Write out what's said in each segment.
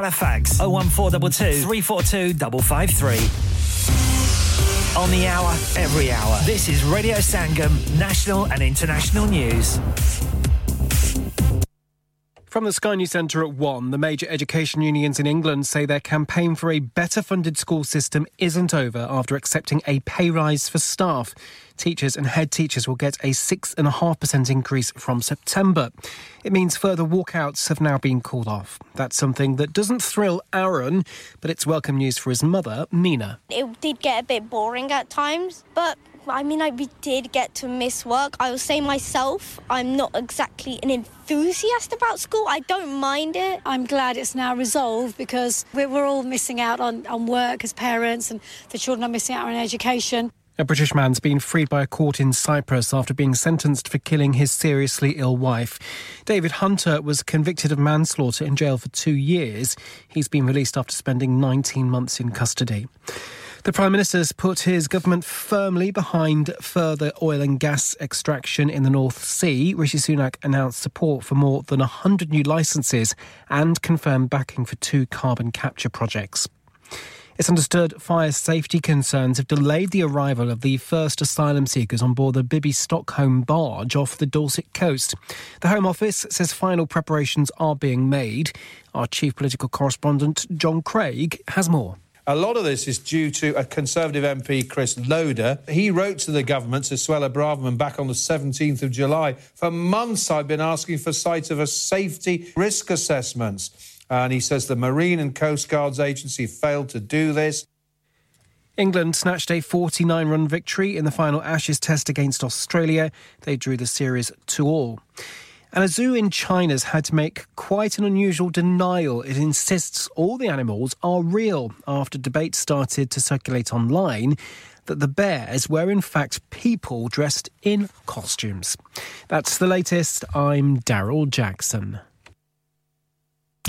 Halifax, 01422 342 553. On the hour, every hour. This is Radio Sangam, national and international news. From the Sky News Centre at 1, the major education unions in England say their campaign for a better funded school system isn't over after accepting a pay rise for staff. Teachers and head teachers will get a 6.5% increase from September. It means further walkouts have now been called off. That's something that doesn't thrill Aaron, but it's welcome news for his mother, Nina. It did get a bit boring at times, but we did get to miss work. I will say myself, I'm not exactly an enthusiast about school. I don't mind it. I'm glad it's now resolved because we're all missing out on work as parents, and the children are missing out on education. A British man's been freed by a court in Cyprus after being sentenced for killing his seriously ill wife. David Hunter was convicted of manslaughter in jail for 2 years. He's been released after spending 19 months in custody. The Prime Minister's put his government firmly behind further oil and gas extraction in the North Sea. Rishi Sunak announced support for more than 100 new licences and confirmed backing for 2 carbon capture projects. It's understood fire safety concerns have delayed the arrival of the first asylum seekers on board the Bibby Stockholm barge off the Dorset coast. The Home Office says final preparations are being made. Our chief political correspondent, John Craig, has more. A lot of this is due to a Conservative MP, Chris Loder. He wrote to the government, to Suella Braverman, back on the 17th of July. For months, I've been asking for sight of a safety risk assessment. And he says the Marine and Coast Guards Agency failed to do this. England snatched a 49-run victory in the final Ashes test against Australia. They drew the series 2-2. And a zoo in China's had to make quite an unusual denial. It insists all the animals are real after debate started to circulate online that the bears were in fact people dressed in costumes. That's the latest. I'm Daryl Jackson.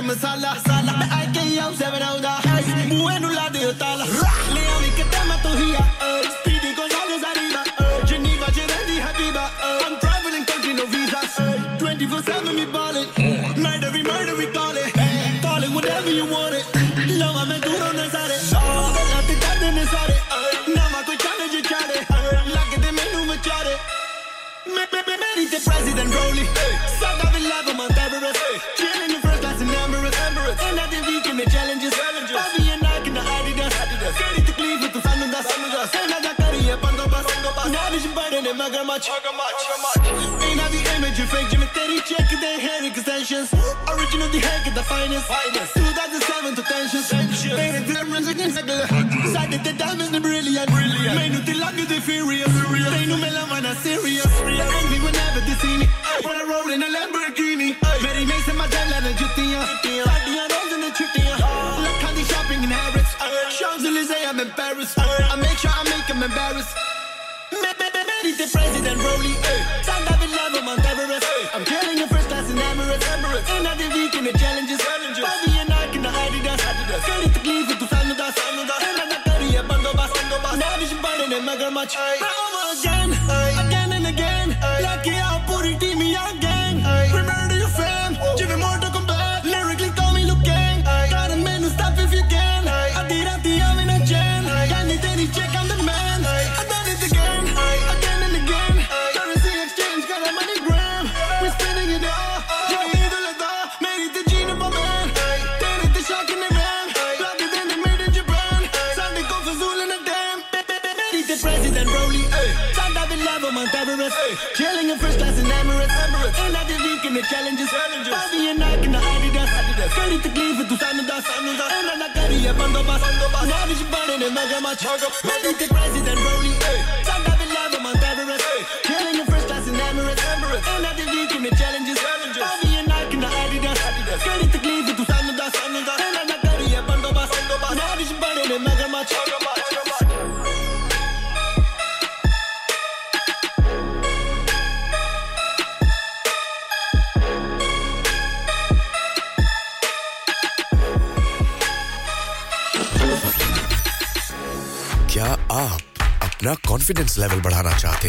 Masala, sala, I can't yell 7 hours. Bueno, la de Otala. Leo, we can tell Matohia. Speedy Gonzalez Arriba. Geneva, Jeredi Habiba. I'm traveling country, no visas. 24/7, we ball it. Murder, we call it. Call it whatever you want it. No, I'm a duro, no, sorry. Oh, I'm a duro, no, sorry. No, I'm a challenge, you try it. Like the menu, we try it. Mary, the president, Rowley. South of 11, Mount Everest. Chilling in first class in Emirates. And at the week in the challenges. Bobby and Nike in the Adidas. Carry to Cleveland with the Sandundas. And I got carry up on the bus. Knowledge and burden in Magamach. Ain't at the image you fake Jimmy Terry. Check their hair extensions. Original the heck at the finest. 2007 to tensions. Made a difference against the Saturday, the diamonds are brilliant. Made no till I get the furious. They no melamana serious. Angry whenever they see me. When I roll in a Lamborghini. Mary Mason, my dad, and Jutia. Sadia rolls in the Jutia. Look how they shopping in Harrods. Champs-Élysées, I'm embarrassed. I make sure I make them embarrassed. Mary, the president, Rowley. Stand up in love, Mount Everest. I'm killing your first class in Emirates. And I did week in the challenges. Bobby and Nike in the Adidas. Carry to Cleveland to Sandundas. And I got carry a bandobas. Now we should buy them in Magamach. I almost again. Lucky I'll put it in me again. Remember your fam. Give me more to come back. Lyrically call me Luke Gang. Got a man who stop if you can. I did at the arm in a jam. Got me daddy check, I'm the man. I done it again. Again and again. Currency exchange, got a money gram. We're spinning it all. You're either like that. Made it the genie, my man. Then it the shock in the ram. Blocked it in the made in Japan. Sunday go for Zul in a damn. Made it the president, Rowley. Mount Everest, chilling in first class in Emirates. And I did week in the challenges. Bobby and Nike in the Adidas. Carry to Cleveland to Sandundas. And I carry a bandobas. Now we should burn in a Magamach. Made it the president, Rowley. Stand up in love, Mount Everest. Chilling in first class in Emirates. And I did week in the challenges. अपना confidence level बढ़ाना चाहते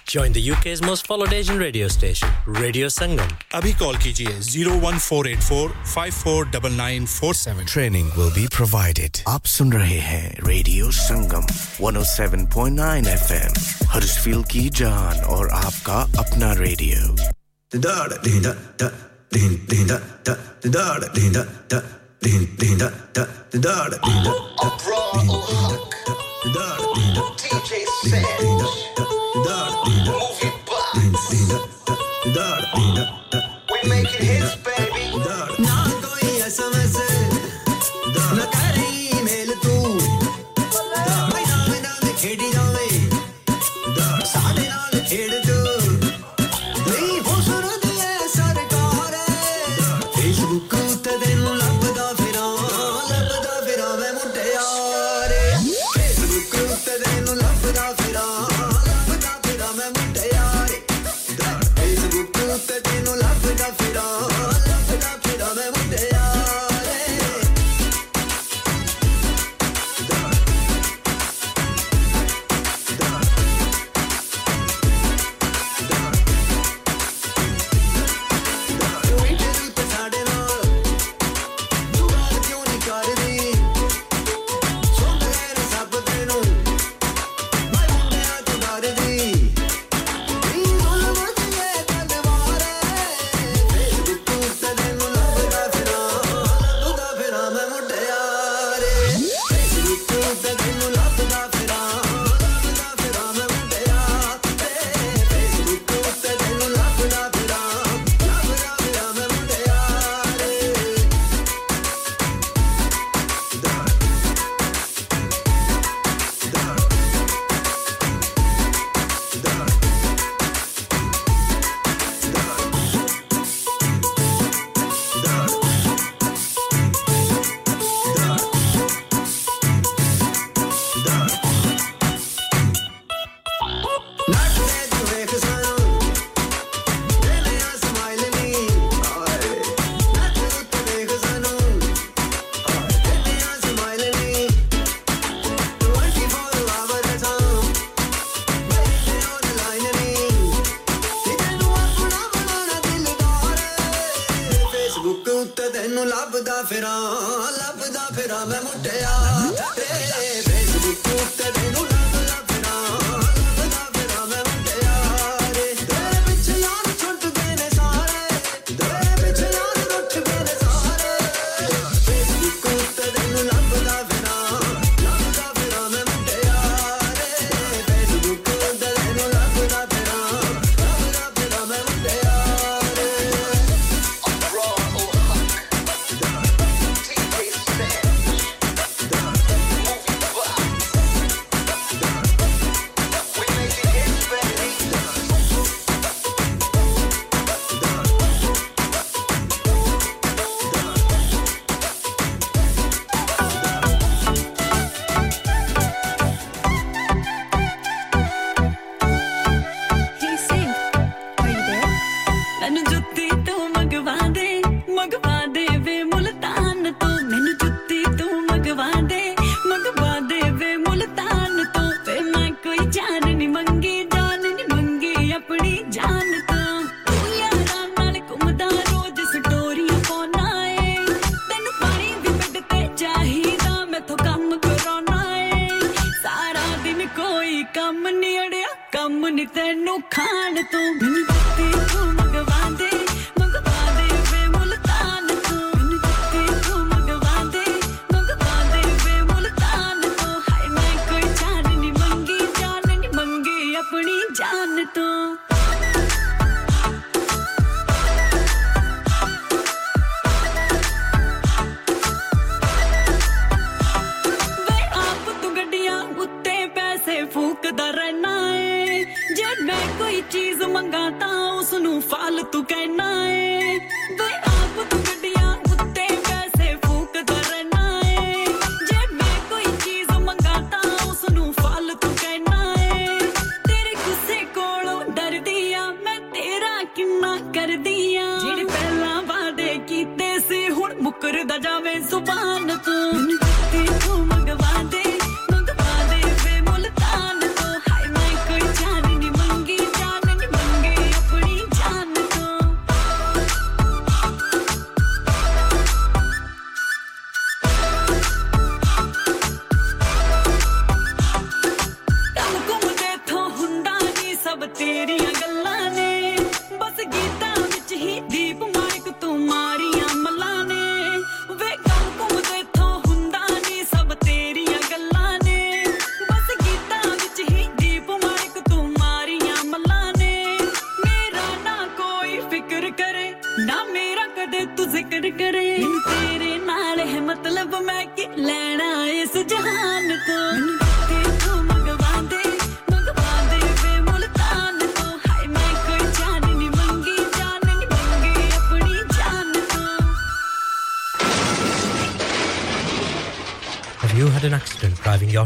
join the UK's most followed Asian radio station, Radio Sangam. Abhi call kijiye 01484549947. Training will be provided. Aap sun rahe hain Radio Sangam 107.9 FM. Huddersfield ki jaan aur aapka apna radio. We make it hits, baby. Na koi asme se, na kari mail tu. Main naal khedi jawe, saade naal khedi tu. Nahi ho surat hai sarkar hai. Facebook utte din labda fira main mutya re. Facebook utte din labda fira, labda fira main mutya re. Facebook utte din labda fira, labda fira main mutya re. कोई तेरी पे साडे नाल जुगाड़ क्यों नहीं करदी? सुन ले सब तेनू मैं मुंडिया तो डरदी। नी बोल मत ये तलवार है। फेसबुक उते तेनू लभदा फिरा मैं मुंडिया रे। फेसबुक उते तेनू लभदा फिरा मैं मुंडिया रे। फेसबुक उते तेनू लभदा फिरा मैं मुंडिया रे। नट ने तू देख सानू दे दिया स्माइल नी। नट तू देख सानू दे दिया स्माइल नी। 24 आवर सानू मेरी फोन लाइन नी। नी तेनू अपना बनाना दिलदार है। फेसबुक उते तेनू लभदा फिरा मैं मुंडिया रे। फेसबुक उते तेनू लभदा फिरा मैं मुंडिया रे। तेरे पिछे यार छुटदे ने सारे, तेरे पिछे यार रुठदे ने सारे। फेसबुक उते तेनू लभदा फिरा मैं मुंडिया रे। फेसबुक उते तेनू लभदा फिरा मैं मुंडिया रे। Hey Sid, are you there? ਮੈਨੂੰ ਜੁੱਤੀ ਤੂੰ ਮੰਗਵਾ ਦੇ ਵੇ ਮੁਲਤਾਨ ਤੋਂ। ਮੈਨੂੰ ਜੁੱਤੀ ਤੂੰ ਮੰਗਵਾ ਦੇ ਵੇ ਮੁਲਤਾਨ ਤੋਂ। ਵੇ ਮੈਂ ਕੋਈ ਜਾਨ ਨਹੀਂ ਮੰਗੀ ਆਪਣੀ ਜਾਨ ਤੋਂ। ਤੂੰ ਯਾਰਾਂ ਨਾਲ ਘੁੰਮਦਾ ਰੋਜ਼ ਸਟੋਰੀਆਂ ਪਾਉਣਾ ਏ। ਤੈਨੂੰ ਪਾਣੀ ਵੀ ਬੈੱਡ ਤੇ ਚਾਹੀਦਾ, ਮੈਥੋਂ ਕੰਮ ਕਰਾਉਣਾ ਏ। ਸਾਰਾ ਦਿਨ ਕੋਈ ਕੰਮ ਨਹੀਂ ਅੜਿਆ, ਕੰਮ ਨਹੀਂ ਤੈਨੂੰ ਖਾਣ ਤੋਂ। ਮੈਨੂੰ ਜੁੱਤੀ ਤੂੰ ਮੰਗਵਾ ਦੇ ਵੇ ਮੁਲਤਾਨ ਤੋਂ। ਮੈਨੂੰ ਜੁੱਤੀ ਤੂੰ ਮੰਗਵਾ ਦੇ ਵੇ ਮੁਲਤਾਨ ਤੋਂ। ਹਾਏ ਮੈਂ ਕੋਈ ਜਾਨ ਨਹੀਂ ਮੰਗੀ ਆਪਣੀ ਜਾਨ ਤੋਂ। ਵੇ ਆਪ ਤੂੰ ਗੱਡੀਆਂ ਉੱਤੇ ਪੈਸੇ ਫੂਕਦਾ ਰਹਿਣਾ ਏ। ਜੇ ਮੈਂ ਕੋਈ ਚੀਜ਼ ਮੰਗਾ ਤਾਂ ਉਸ ਨੂੰ ਫਾਲਤੂ ਕਹਿਣਾ ਏ। ਵੇ ਆਪ ਤੂੰ ਗੱਡੀਆਂ ਉੱਤੇ often driving your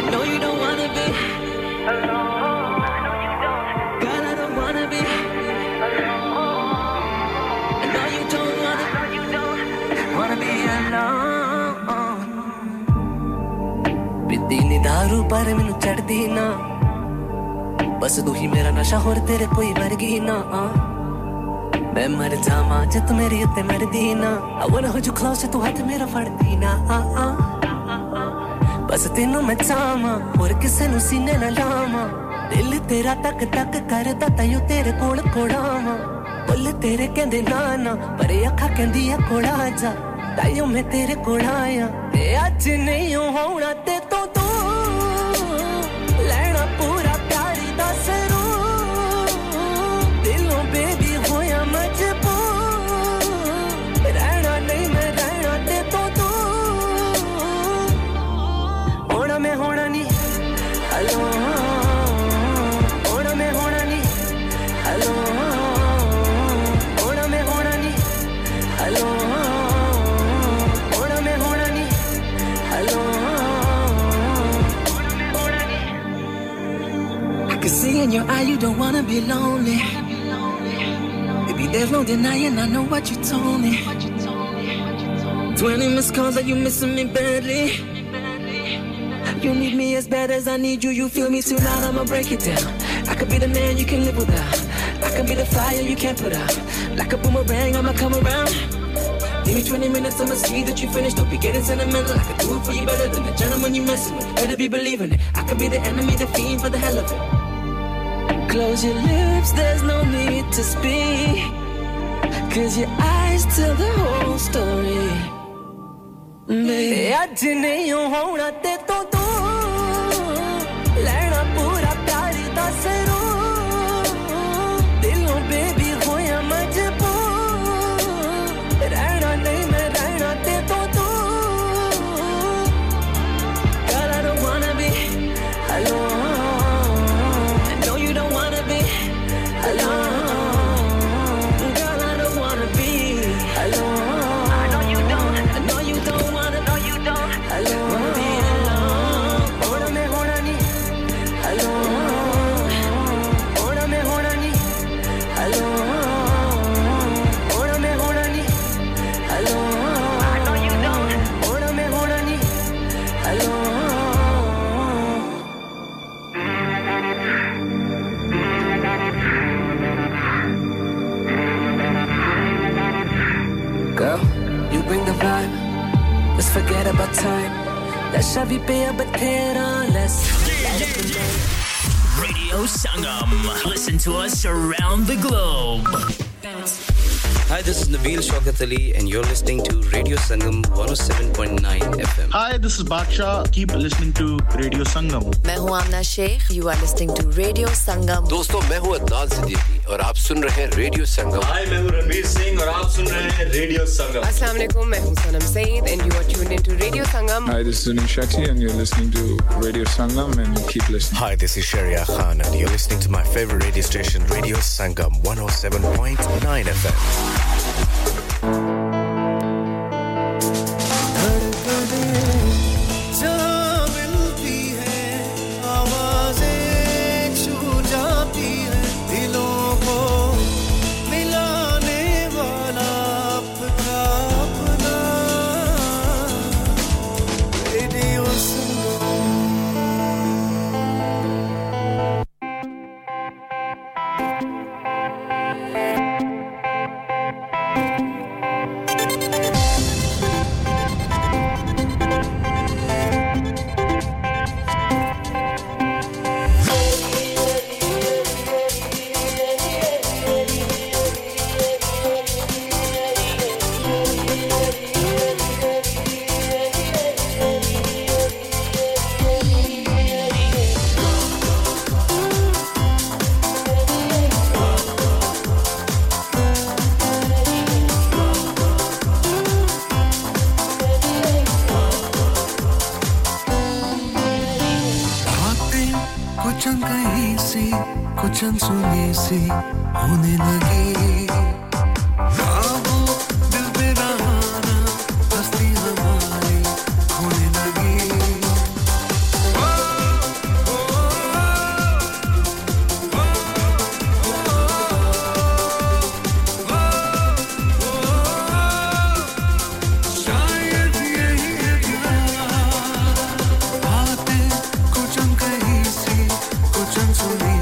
I know you don't wanna be alone. नी दारू पर मैनू चढ़दी ना बस तू ही मेरा नशा होर तेरे कोई वर्गी ना मैं मर जावां जे तू मेरी उत्ते मरदी ना I wanna hold you close तू हाथ मेरा फड़दी ना बस तेनू मैं चाहां होर किसे नू सीने ना लावां दिल तेरा तक तक करदा ताईं तेरे कोल कोड़ावां बोल तेरे कहंदे ना ना पर अखां कहंदियां कोड़ा जा ताईं मैं तेरे कोल आया ते अज नहीं होना ते तो in your eye, you don't wanna be lonely. Baby, there's no denying, I know what you told me. 20 missed calls, are you missing me badly? You need me as bad as I need you, you feel me tonight, I'ma break it down. I could be the man you can live without. I could be the fire you can't put out. Like a boomerang, I'ma come around. Give me 20 minutes, I'ma see that you finished. Don't be getting sentimental, I could do it for you better than the gentleman you're messing with. Better be believing it. I could be the enemy, the fiend for the hell of it. Close your lips, there's no need to speak, 'cause your eyes tell the whole story. Baby, I didn't know how to do it. Forget about time. Let's shove you be a potato. Let's Radio Sangam. Listen to us around the globe. Hi, this is Nabeel Shaukat Ali, and you're listening to Radio Sangam 107.9 FM. Hi, this is Baksha. Keep listening to Radio Sangam. मैं हूँ आमना Sheikh. You are listening to Radio Sangam. दोस्तों, मैं हूँ अदनान सिद्दीकी. और आप सुन रहे हैं रेडियो संगम हाय मैं हूं रणबीर सिंह और आप सुन रहे हैं रेडियो संगम अस्सलाम वालेकुम मैं हूं Sanam Saeed and you are tuned in to radio Sangam hi this is Sunil Shetty and you are listening to radio Sangam and you keep listening hi this is Shariya Khan and you are listening to my favourite radio station radio Sangam 107.9 FM चंचुमेसी होने लगी वो दिल बेदाना हस्ती हमारी होने लगी शायद यही है किनारा बातें कुछ अनकही सी कुछ अनसुनी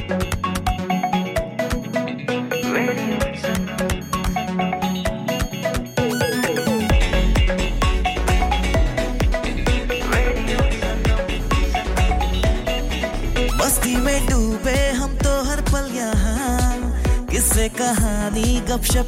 कहानी गपशप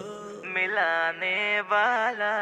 मिलाने वाला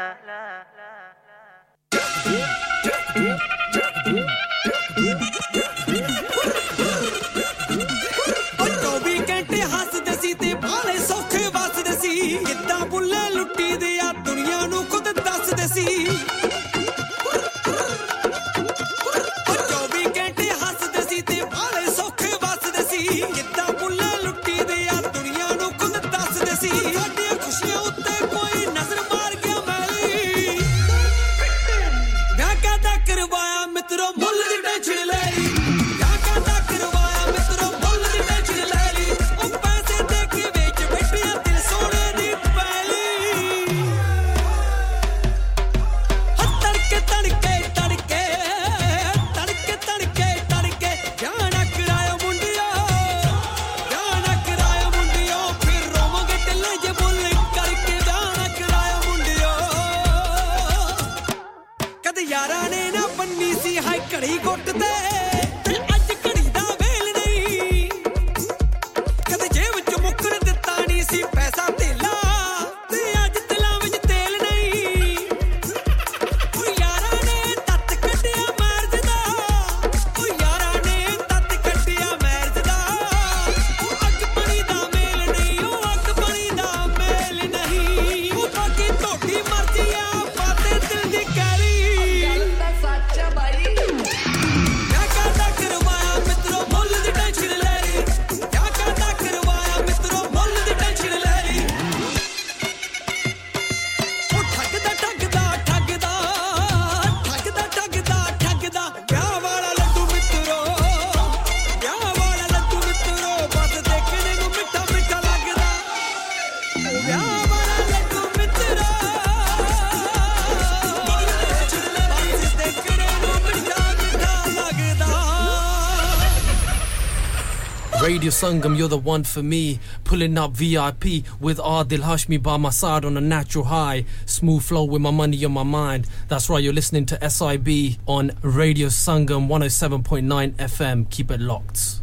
Sangam, you're the one for me. Pulling up VIP with Adil Hashmi by my side on a natural high. Smooth flow with my money on my mind. That's right, you're listening to SIB on Radio Sangam 107.9 FM. Keep it locked.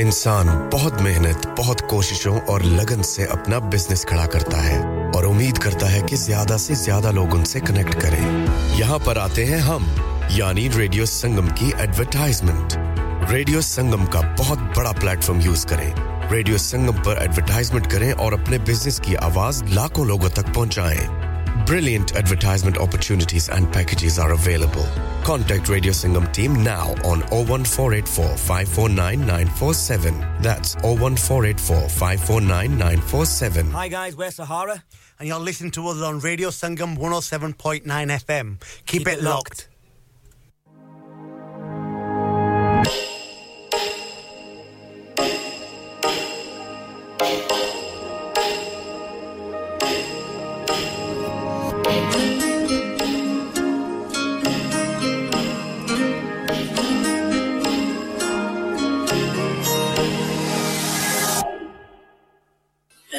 इंसान बहुत मेहनत, बहुत कोशिशों और लगन से अपना business खड़ा करता है और उम्मीद करता है कि ज़्यादा से ज़्यादा लोग उनसे कनेक्ट करें। यहाँ पर आते हैं हम, यानी रेडियो संगम की एडवर्टाइजमेंट। रेडियो संगम का बहुत बड़ा प्लेटफॉर्म यूज करें रेडियो संगम पर एडवर्टाइजमेंट करें और अपने बिजनेस की आवाज लाखों लोगों तक पहुंचाएं Brilliant advertisement opportunities and packages are available. Contact Radio Sangam team now on 01484 549 947. That's 01484 549 947. Hi guys, we're Sahara and you're listening to us on Radio Sangam 107.9 FM. Keep it locked.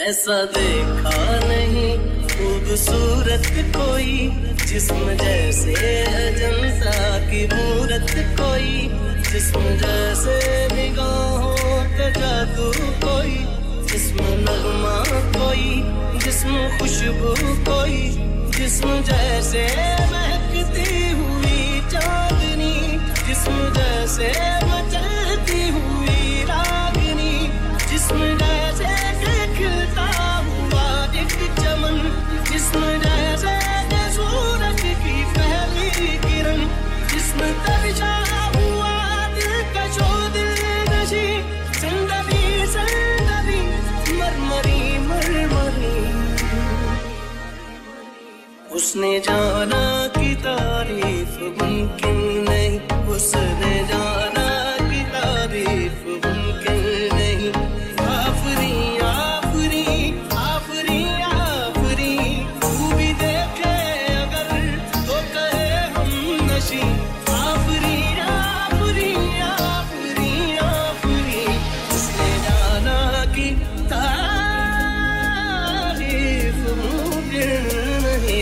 ऐसा देखा नहीं खूबसूरत कोई जिस्म जैसे अजंता की मूरत कोई जिस्म जैसे निगाहों का जादू कोई जिस्म नगमा कोई जिस्म खुशबू कोई जिस्म जैसे महकती हुई चांदनी, जिस्म जैसे मचलती हुई रागनी, जिस्म जैसे खिलता हुआ एक चमन, जिस्म जैसे सूरज की पहली किरण, जिस्म तबशा हुआ दिल का शो दिल नशी, जिंदगी जिंदगी मरमरी मरमरी। उसने जाना की तारीफ मुमकिन नहीं, उसने जाना की तारीफ मुमकिन नहीं। आफरी आफरी आफरी आफरी तू भी देखे अगर तो कहे हम नशी, आफरी आफरी आफरी आफरी। उसने जाना की तारीफ मुमकिन नहीं।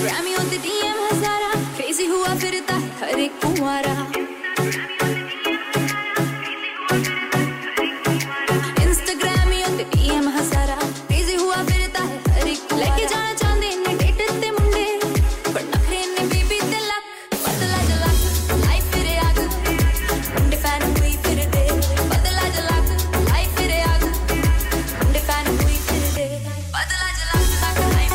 Grammyयों ते DM हजारा, crazy हुआ फिरता हर एक कुंवारा। Instagramयों ते DM हजारा, crazy हुआ फिरता हर एक कुंवारा। लेके जाना चांदे ने डेट ते मुंडे, पर नखरे ने बेबी ते लक, बदला जलक, लाइफ फिरे आग, मुंडे फैन हुई फिर दे। बदला जलक, लाइफ फिरे आग, मुंडे फैन हुई फिर दे। बदला जलक, life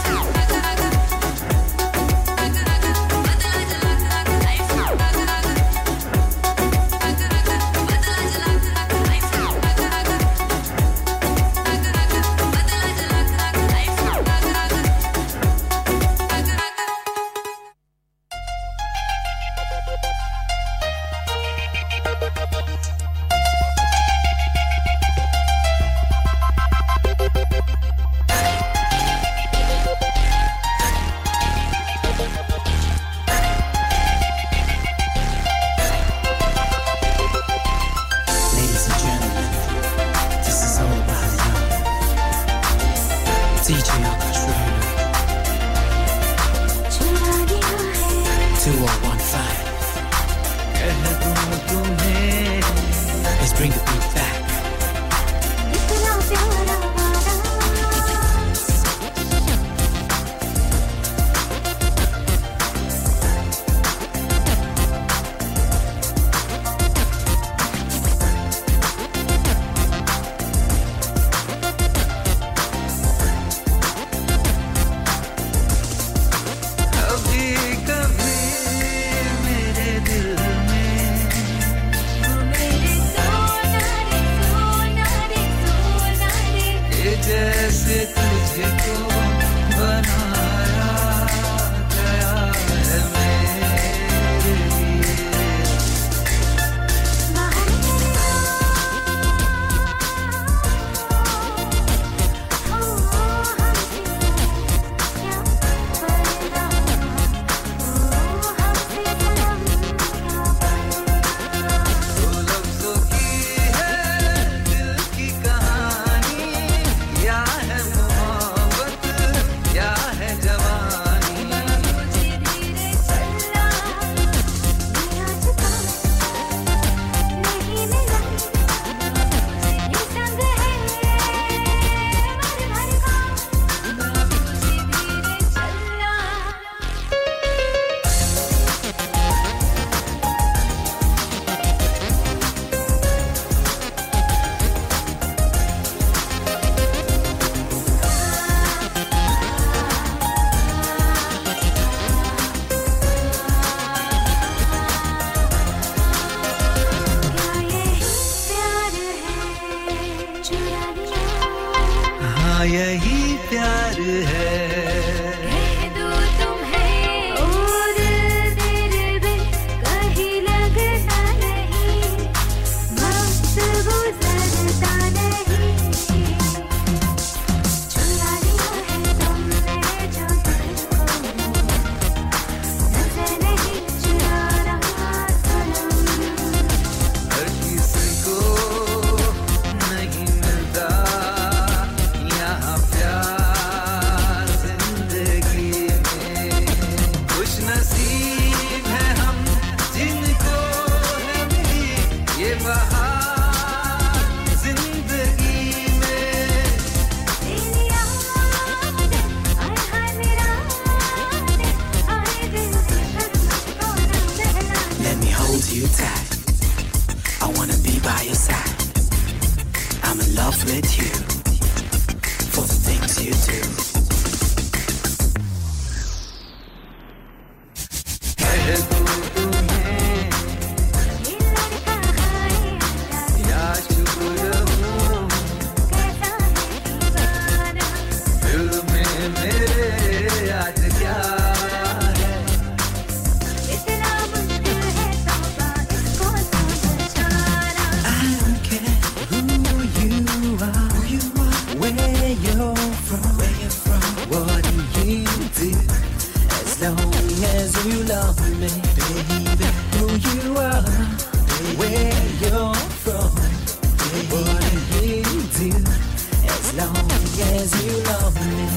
as long as you love me.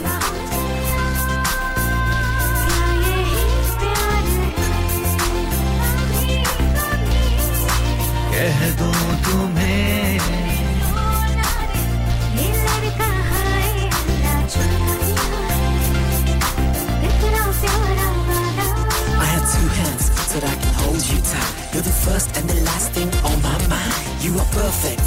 that I can hold you tight. You're the first and the last thing on my mind. You are perfect,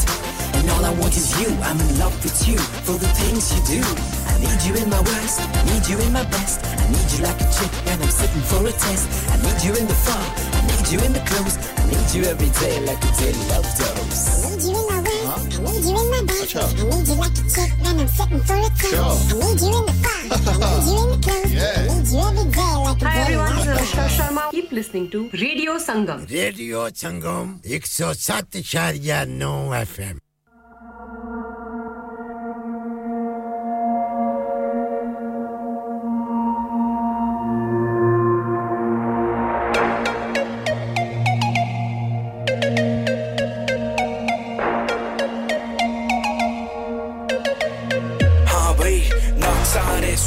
and all I want is you. I'm in love with you for the things you do. I need you in my worst, I need you in my best. I need you like a chick and I'm sitting for a test. I need you in the fall, I need you in the clothes. I need you every day like a daily love dose. I need you in my worst, I need you in my best. I need you like a chick and I'm sitting for a test. I need you in the fall, I need you in the clothes. I need you every day like a daily love dose. Hi everyone, keep listening to Radio Sangam. Radio Sangam 107.9 FM.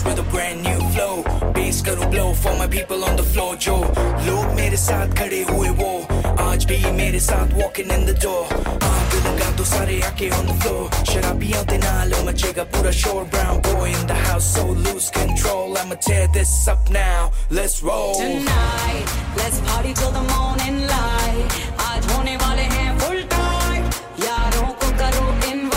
With a brand new flow, bass karu blow for my people on the floor. Jo log mere saath khade hue wo aaj bhi mere saath walking in the door. Aap lunga to sare aake on the floor, sharabiyan de naal machega pura shore. Brown boy in the house, so lose control. I'ma tear this up now, let's roll tonight. Let's party till the morning light. Aaj hone wale hain full time, yaaron ko karo invite.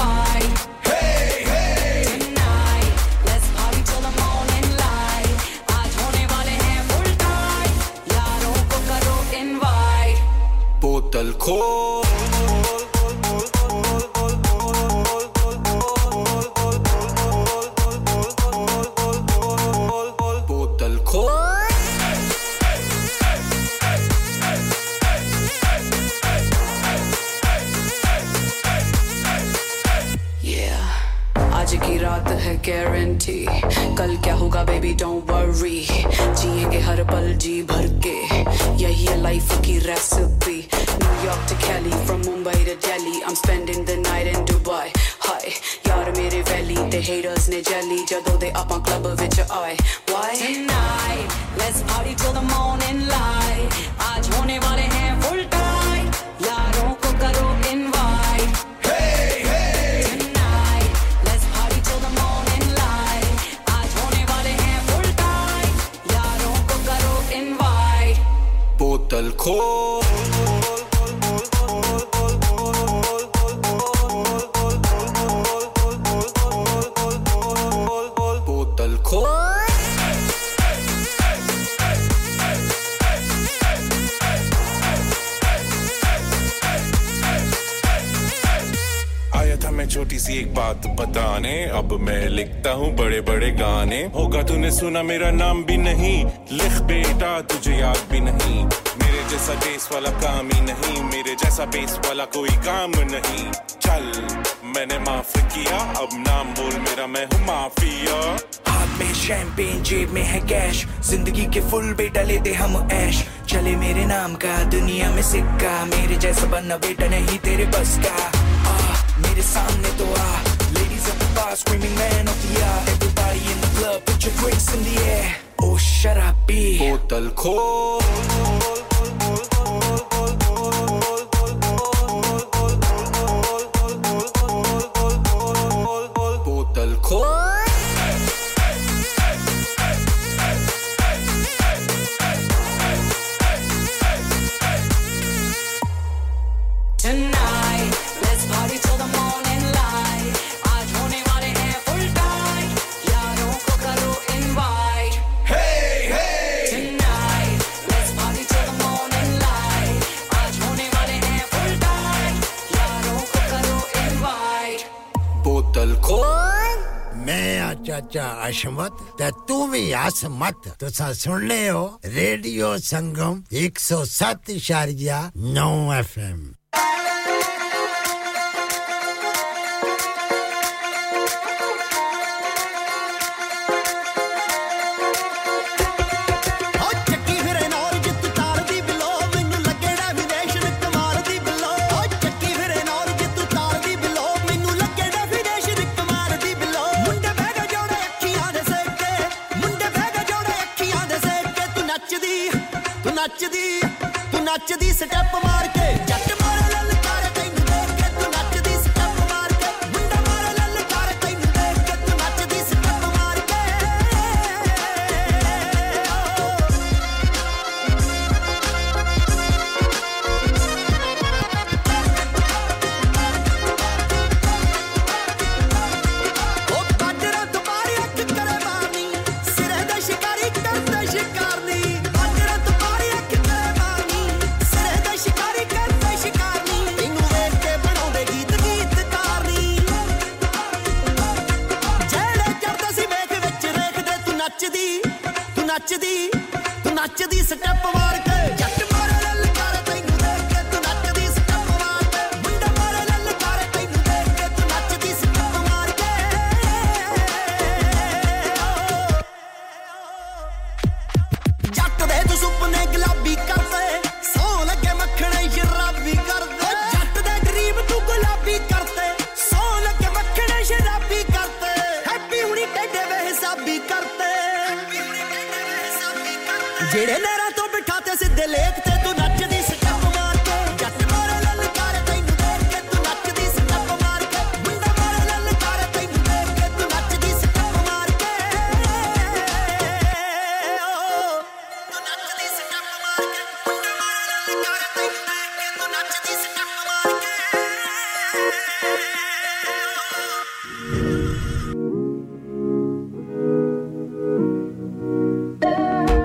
Botal khol, botal khol. Yeah, aaj ki raat hai guarantee. Kal kya hoga baby don't worry. Jiyenge har pal ji bhar ke, yahi hai life ki recipe. New York to Cali, from Mumbai to Delhi, I'm spending the night in Dubai. Hi, yaar mere valley, the haters ne jelly, jadon they up on club vich aaye. Why? Tonight, let's party till the morning light. Aaj hone wale hain full time, yaaron ko karo invite. Hey, hey! Tonight, let's party till the morning light. Aaj hone wale hain full time, yaaron ko karo invite. Botal khol. छोटी सी एक बात बताने, अब मैं लिखता हूँ बड़े बड़े गाने. होगा तूने सुना मेरा नाम भी नहीं, लिख बेटा तुझे याद भी नहीं. मेरे जैसा बेस वाला काम ही नहीं, मेरे जैसा बेस वाला कोई काम नहीं. चल मैंने माफ किया, अब नाम बोल मेरा, मैं हूँ माफिया. हाथ में शैंपेन, जेब में है कैश, जिंदगी के फुल बेटा लेते हम ऐश. चले मेरे नाम का दुनिया में सिक्का, मेरे जैसा बनना बेटा नहीं तेरे बस का. Mere saamne to aa, ladies at the bar screaming man of the hour. Everybody in the club, put your drinks in the air. Oh sharabi, botal khol, botal khol. चाचा आशमत ते तू भी आसमत तुसा सुन ले हो रेडियो संगम 107.9 FM. तू नचदी स्टेप मार के जट मार ललकार तैनू देख के ਨੱਚਦੀ ਸਟੈਪ ਮਾਰ ਕੇ ਜੱਟ ਮਾਰ ਲੱਲ ਕਰ ਤੈਨੂੰ ਦੇਖ ਕੇ ਤੂੰ ਨੱਚਦੀ ਸਟੈਪ ਮਾਰ ਕੇ ਮੁੰਡਾ ਮਾਰ ਲੱਲ ਕਰ ਤੈਨੂੰ ਦੇਖ ਕੇ ਤੂੰ ਨੱਚਦੀ ਸਟੈਪ ਮਾਰ ਕੇ ਜੱਟ ਦੇ ਤੂੰ ਸੁਪਨੇ ਗੁਲਾਬੀ ਕਰਦੇ ਸੌ ਲੱਗੇ ਮੱਖਣੇ ਸ਼ਰਾਬੀ ਕਰਦੇ ਜੱਟ ਦੇ ਗਰੀਬ ਤੂੰ ਗੁਲਾਬੀ ਕਰਦੇ ਸੌ ਲੱਗੇ ਮੱਖਣੇ ਸ਼ਰਾਬੀ ਕਰਦੇ ਹੈਪੀ ਹੁਣੀ ਟੇਡੇ ਵੇ ਹਿਸਾਬੀ ਕਰਦੇ ਜਿਹੜੇ ਨੇਰਾ ਤੋਂ ਬਿਠਾਤੇ ਸਿੱਧੇ ਲੇਖ ਤੇ ਤੂੰ ਨੱਚਦੀ ਸਟੈਪ ਮਾਰ ਕੇ ਜੱਟ ਮਾਰ ਲੱਲ ਕਰ ਤੈਨੂੰ ਦੇਖ ਕੇ ਤੂੰ ਨੱਚਦੀ ਸਟੈਪ ਮਾਰ ਕੇ ਮੁੰਡਾ ਮਾਰ ਲੱਲ ਕਰ ਤੈਨੂੰ ਦੇਖ ਕੇ ਤੂੰ ਨੱਚਦੀ ਸਟੈਪ ਮਾਰ ਕੇ ਤੂੰ ਨੱਚਦੀ ਸਟੈਪ ਮਾਰ ਕੇ ਮੁੰਡਾ ਮਾਰ ਲੱਲ ਕਰ ਤੈਨੂੰ ਦੇਖ ਕੇ ਤੂੰ ਨੱਚਦੀ ਸਟੈਪ ਮਾਰ ਕੇ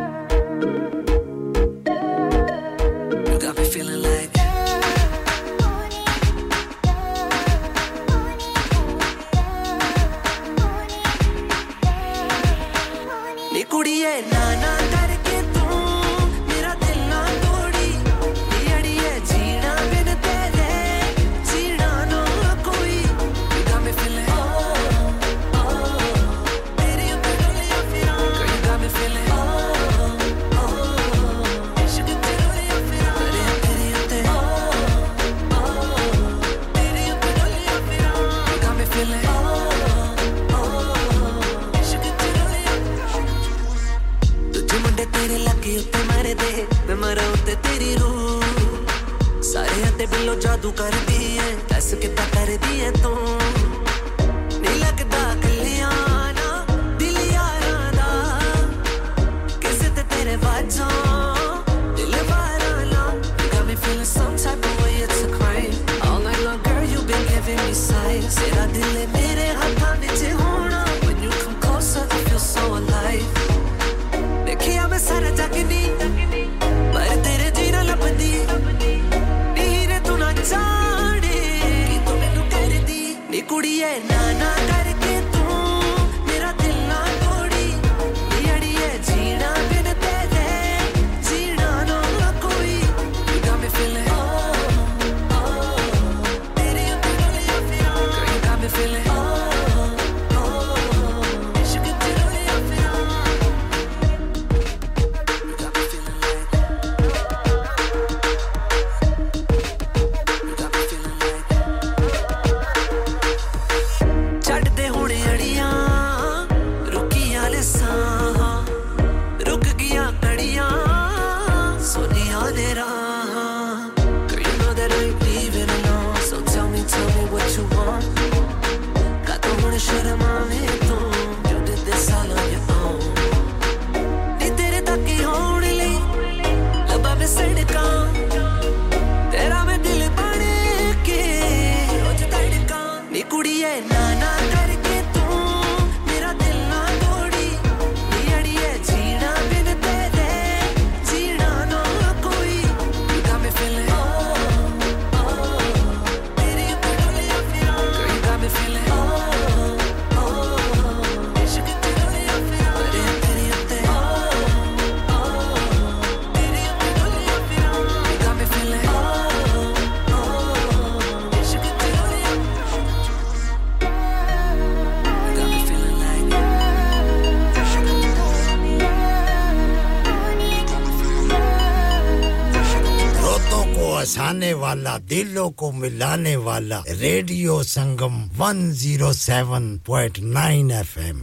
वाला दिलों को मिलाने वाला रेडियो संगम 107.9 FM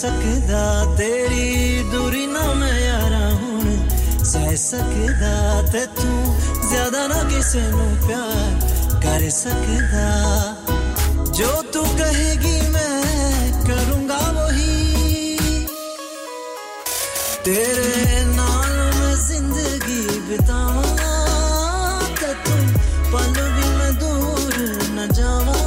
सकदा तेरी दूरी ना मैं यारा हुन सह सकदा ते तू ज्यादा ना किसे नु प्यार कर सकदा जो तू कहेगी मैं करूंगा वही तेरे नाल मैं जिंदगी बितावा ते तू पल भी मैं दूर ना जावा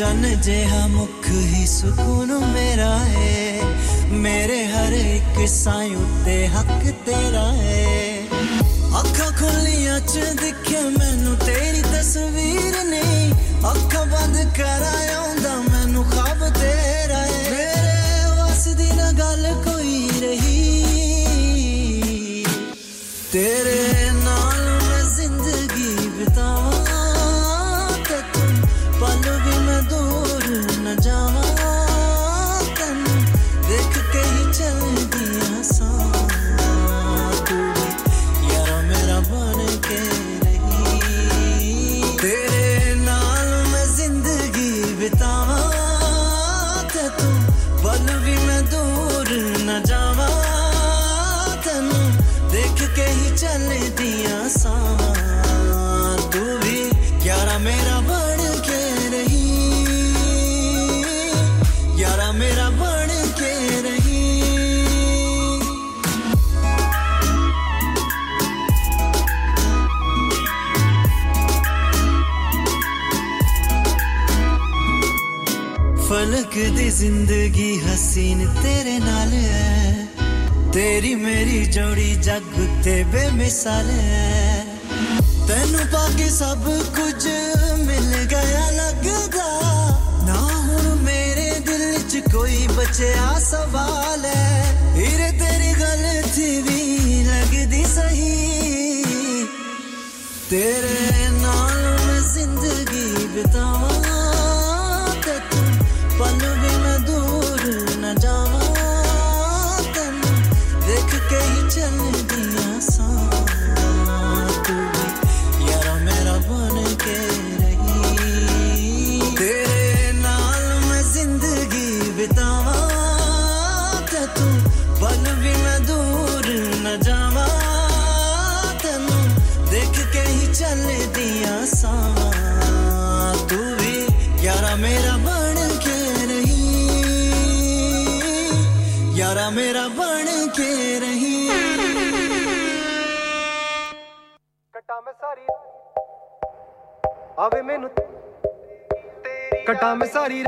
चन जेहा मुख ही सुकून मेरा है मेरे हर एक साई उते हक तेरा है अखा खुलियां च दिखे मैनू तेरी तस्वीर ने अखा बंद कराया हुंदा मैनू ख्वाब तेरा है मेरे वास दी ना गल कोई रही तेरे नाल मैं जिंदगी बितावा जावा तन देख के ही चल दिया सा चल दिया सां, तू भी यारा मेरा बन के रही, यारा मेरा बन के रही। फलक दी जिंदगी हसीन तेरे नाल है, तेरी मेरी जोड़ी जग ते बेमिसाल है। तेनू पाके सब कुछ मिल गया लगदा, ना हुण मेरे दिल च कोई बचया सवाल है। हीरे तेरी गलती भी लगदी सही, तेरे नाल मैं जिंदगी बितावां, ते तू पल भी मैं दूर न जावां। कहीं चल दिया सां, तू भी यारा मेरा बन के रही, तेरे नाल मैं जिंदगी बितावां, ते तू पल भी मैं दूर न जावां। तैनूं देख के ही चल दिया सां, तू भी यारा मेरा बन के रही, यारा मेरा बन के रही। आवे मैनू कटा में सारी,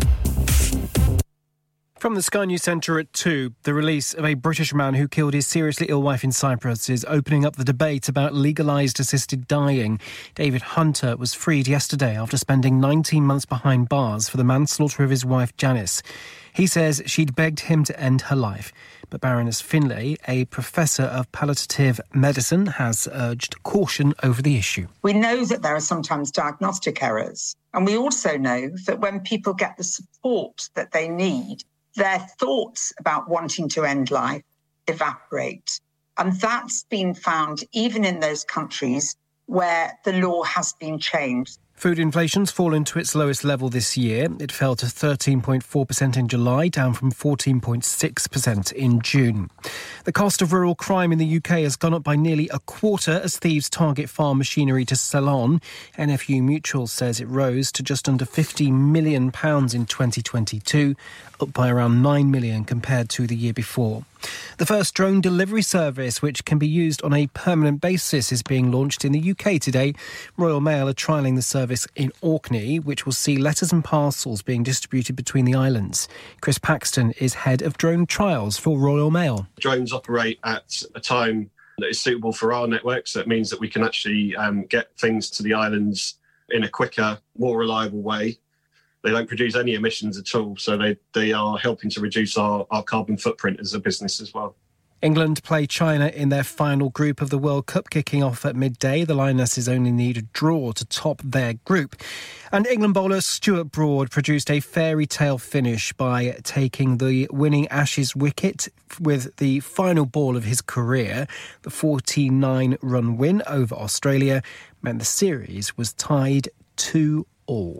From the Sky News Centre at 2, the release of a British man who killed his seriously ill wife in Cyprus is opening up the debate about legalised assisted dying. David Hunter was freed yesterday after spending 19 months behind bars for the manslaughter of his wife Janice. He says she'd begged him to end her life. But Baroness Finlay, a professor of palliative medicine, has urged caution over the issue. We know that there are sometimes diagnostic errors, and we also know that when people get the support that they need, their thoughts about wanting to end life evaporate. And that's been found even in those countries where the law has been changed. Food inflation's fallen to its lowest level this year. It fell to 13.4% in July, down from 14.6% in June. The cost of rural crime in the UK has gone up by nearly a quarter as thieves target farm machinery to sell on. NFU Mutual says it rose to just under £50 million in 2022, up by around £9 million compared to the year before. The first drone delivery service, which can be used on a permanent basis, is being launched in the UK today. Royal Mail are trialling the service in Orkney, which will see letters and parcels being distributed between the islands. Chris Paxton is head of drone trials for Royal Mail. Drones operate at a time that is suitable for our network, so it means that we can actually get things to the islands in a quicker, more reliable way. They don't produce any emissions at all, so they are helping to reduce our carbon footprint as a business as well. England play China in their final group of the World Cup, kicking off at midday. The Lionesses only need a draw to top their group. And England bowler Stuart Broad produced a fairy tale finish by taking the winning Ashes wicket with the final ball of his career. The 49-run win over Australia meant the series was tied 2-2.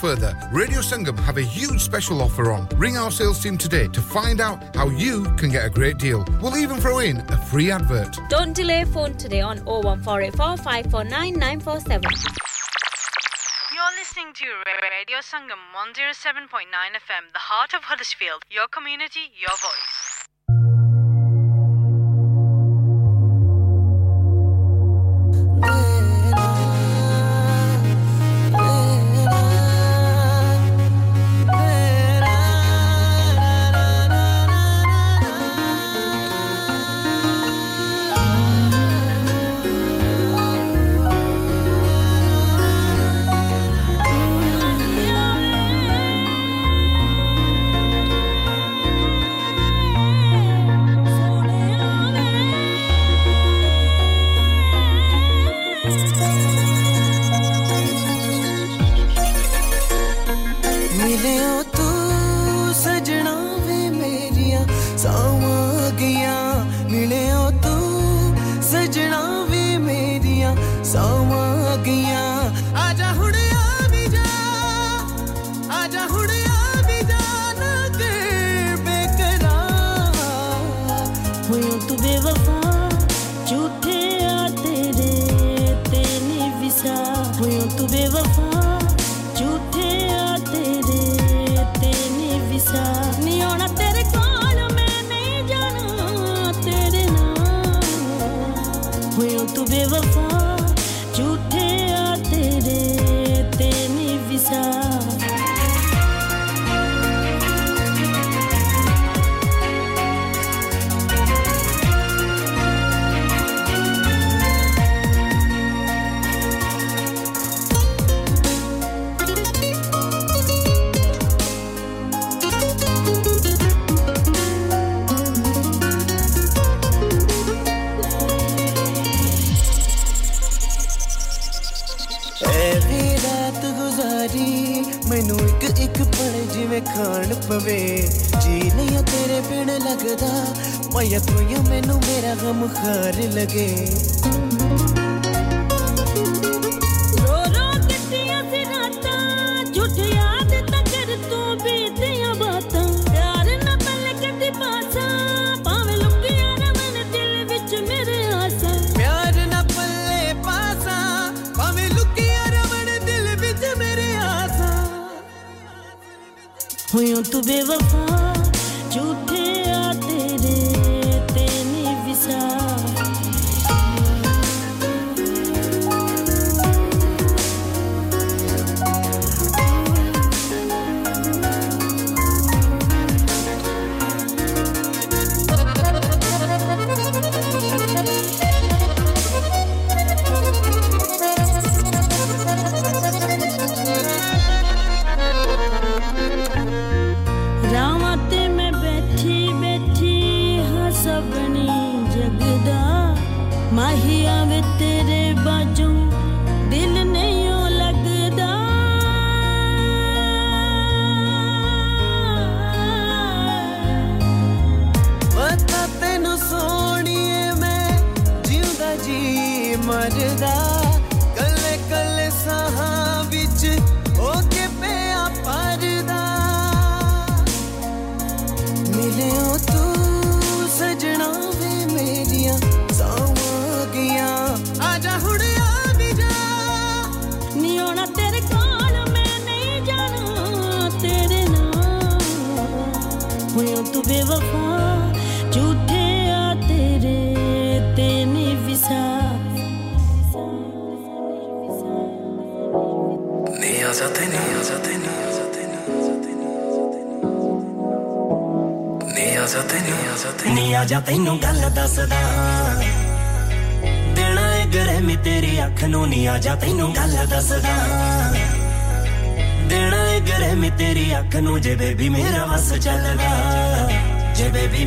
Further, Radio Sangam have a huge special offer on. Ring our sales team today to find out how you can get a great deal. We'll even throw in a free advert. Don't delay, phone today on 01484 549 947. You're listening to Radio Sangam 107.9 FM, the heart of Huddersfield. Your community, your voice. हुई तो बेवफा झूठे आ तेरे तेने विसार नहीं आना तेरे कोल मैं नहीं जाना तेरे नाम हुई तो बेवफा झूठे आ तेरे तेने विसार मैनू एक एक पल जिवें खान पवे जी नहीं आ तेरे बिन लगदा माया तू या मैनू मेरा गम खार लगे रो रो कितियां सी राता झूठ याद तक तू बीतियां बातां प्यार ना पल कदी पासा भावे लुकिया ना मन दिल विच मेरे आसा प्यार ना पल्ले पासा भावे लुकिया ना मन दिल विच मेरे हुई तू बेवफा झूठे आ तेरे तेने विसार जे बेबी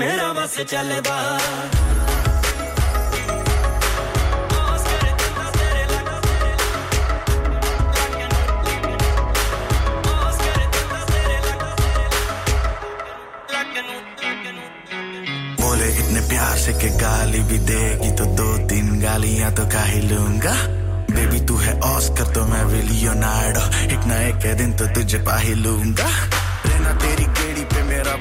मेरा बस चलदा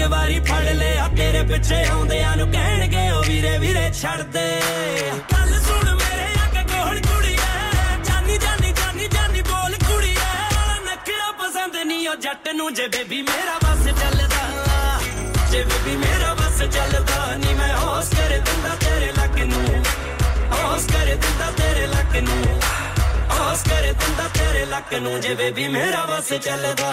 एक बारी फड़ ले आ तेरे पिछे आउंदियां नू कहणगे ओ वीरे वीरे छड़ दे गल सुन मेरे अख कोल कुड़िया जानी जानी जानी जानी बोल कुड़िया नखरा पसंद नहीं ओ जट नू जे बेबी मेरा बस चलदा जे बेबी मेरा बस चलदा नी मैं होश कर दिंदा तेरे लक नू होश कर दिंदा तेरे लक नू होश कर दिंदा तेरे लक नू जे बेबी मेरा बस चलदा।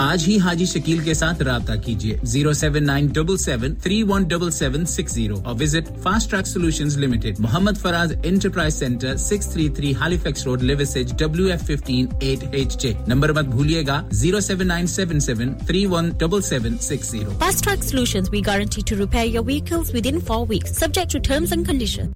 आज ही हाजी शकील के साथ राब्ता कीजिए 07977317760 और visit fast track solutions limited, Mohammad Faraz enterprise centre, 633 Halifax road, Liversedge, WF15 8HJ। Number मत भूलिएगा 07977317760। Fast track solutions, we guarantee to repair your vehicles within 4 weeks, subject to terms and conditions.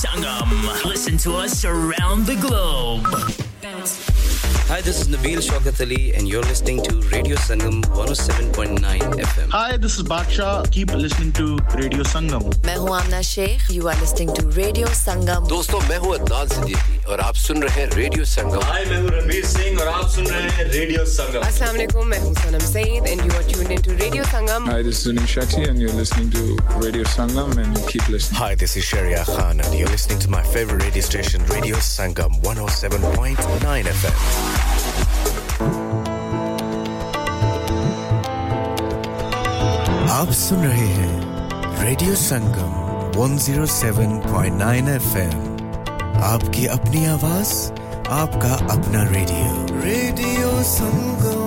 Sangam. Listen to us around the globe. Bounce. Hi, this is Nabeel Shaukat Ali, and you're listening to Radio Sangam 107.9 FM. Hi, this is Baksha. Keep listening to Radio Sangam. मैं हूँ आमना Sheikh. You are listening to Radio Sangam. दोस्तों, मैं हूँ अदनान सिद्दीकी और आप सुन रहे हैं Radio Sangam. Hi, मैं हूँ रणवीर सिंह और आप सुन रहे हैं Radio Sangam. Assalamualaikum. मैं हूँ सनम Saeed, and you are tuned into Radio Sangam. Hi, this is Zunin Shakti, and you're listening to Radio Sangam, and keep listening. Hi, this is Sharia Khan, and you're listening to my favorite radio station, Radio Sangam 107.9 FM. आप सुन रहे हैं radio Sangam 107.9 FM आपकी अपनी आवाज आपका अपना radio radio Sangam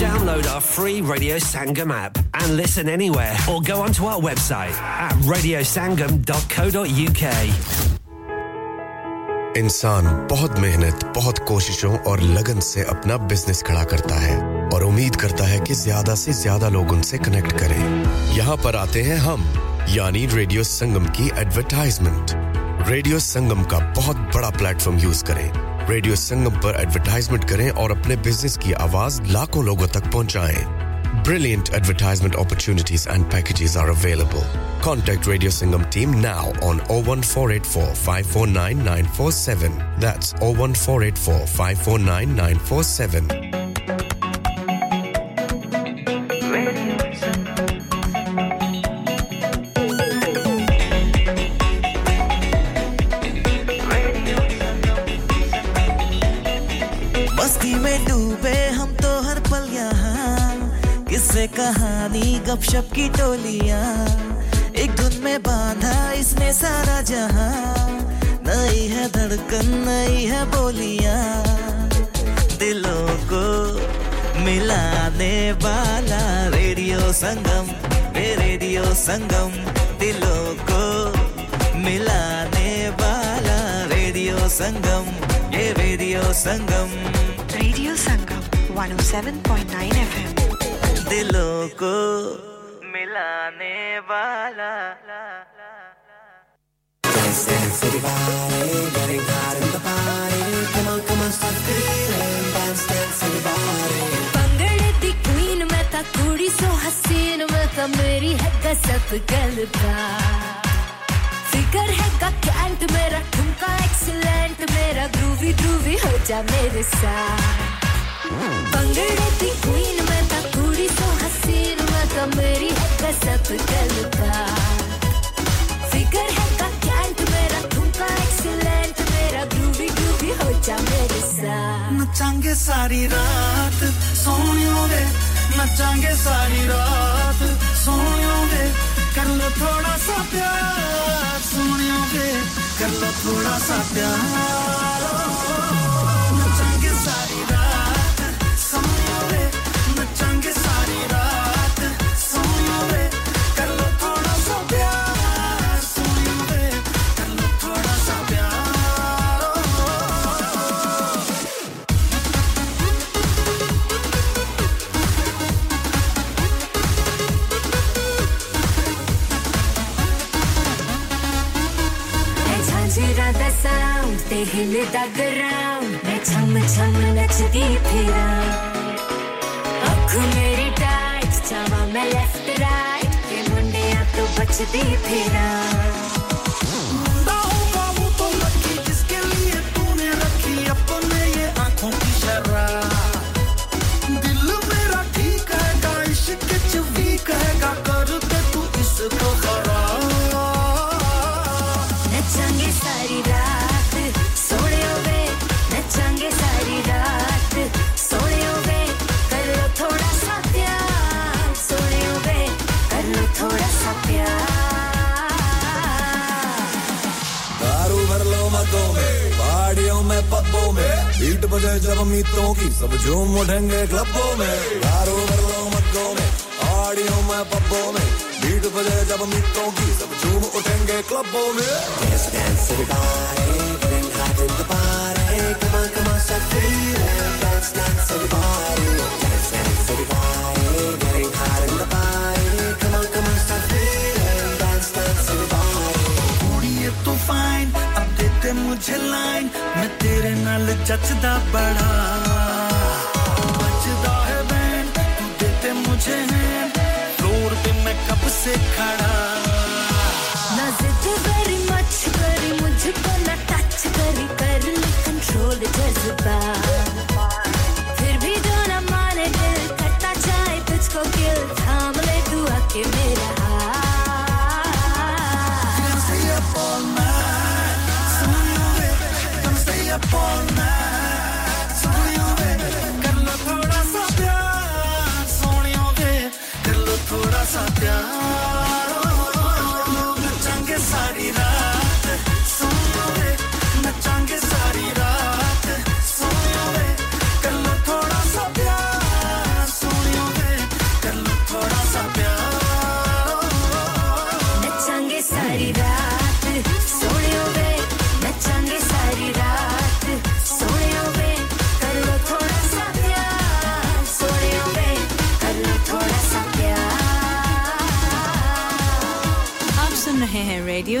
Download our free Radio Sangam app and listen anywhere, or go onto our website at radiosangam.co.uk. इंसान बहुत मेहनत, बहुत कोशिशों और लगन से अपना बिजनेस खड़ा करता है और उम्मीद करता है कि ज्यादा से ज्यादा लोग उनसे कनेक्ट करें। यहाँ पर आते हैं हम, यानी रेडियो संगम की एडवर्टाइजमेंट। रेडियो संगम का बहुत बड़ा प्लेटफॉर्म यूज करें। रेडियो संगम पर एडवर्टाइजमेंट करें और अपने बिजनेस की आवाज लाखों लोगों तक पहुंचाएं। Brilliant advertisement opportunities and packages are available. Contact Radio Singham team now on 01484 549 947. That's 01484 549 947. कहानी गपशप की टोलियां एक धुन में बांधा इसने सारा जहां नई है धड़कन नई है बोलियां दिलों को मिलाने वाला रेडियो संगम दिलों को मिलाने वाला रेडियो संगम 107.9 FM दिलों को मिलाने वाला पंगड़ दी क्वीन मैं ता कुड़ी सो हसीन मैं ता मेरी है गजब गलबा फिगर है का कैंट मेरा ठुमका एक्सीलेंट मेरा ग्रूवी ग्रूवी हो जा मेरे साथ पंगड़े दी क्वीन मैं ता कुड़ी सो हसीन मैं ता मेरी है कसक गलबा फिगर है का कैंट मेरा ठुमका एक्सीलेंट मेरा ग्रूवी ग्रूवी हो जा मेरे साथ नचांगे सारी रात सोनियों दे नचांगे सारी रात सोनियों दे कर लो थोड़ा सा प्यार सोनियों दे कर लो थोड़ा सा प्यार They hill the ground, they chum हम नचदी फिरा अख मेरी टाइट जावा मैं लेफ्ट राइट के मुंडे आ तो बचदी फिरा मुंडा हुआ वो तो लकी जिसके लिए तूने रखी अपने ये आंखों की शराब दिल मेरा ठीक है का इश्क चुवी कहेगा कर दे तू इसको खराब नचेंगे सारी रात सोने होवे नचेंगे सारी रात सोने होवे कर लो थोड़ा सा प्यार सोने होवे कर लो थोड़ा सा प्यार दारू भर लो मदों में पार्टियों में पब्बों में बीट बजाए जब मीतों की सब झूम उठेंगे क्लबों में दारू भर लो मदों में पार्टियों में पब्बों में बीट बजाए जब मीतों की सब झूम उठेंगे क्लबों में Let's dance everybody in the party, come on, start feeling, let's dance everybody, let's dance everybody, getting hot in the party, come on, start feeling, let's dance everybody. Kudiye to fine, ab de de mujhe line, main tere naal jachda bada, bajda hai band, tu de de mujhe hand, floor pe main kab se khada, na zid very much kari mujhko na touch kari kar le control jazba phir bhi do na mane dil karta chahe tujhko kill tham le tu aake mera Come stay up all night Come stay up all night Sohniyo ve kar lo thoda sa pyar Sohniyo ve kar lo thoda sa pyar Nachange sari raat Sohniyo ve nachange sari raat Sohniyo ve kar lo thoda sa pyar Sohniyo ve kar lo thoda sa pyar Nachange sari raat Sohniyo ve nachange sari raat Sohniyo ve kar lo thoda sa pyar Sohniyo ve kar lo thoda sa pyar Aap sun rahe hain Radio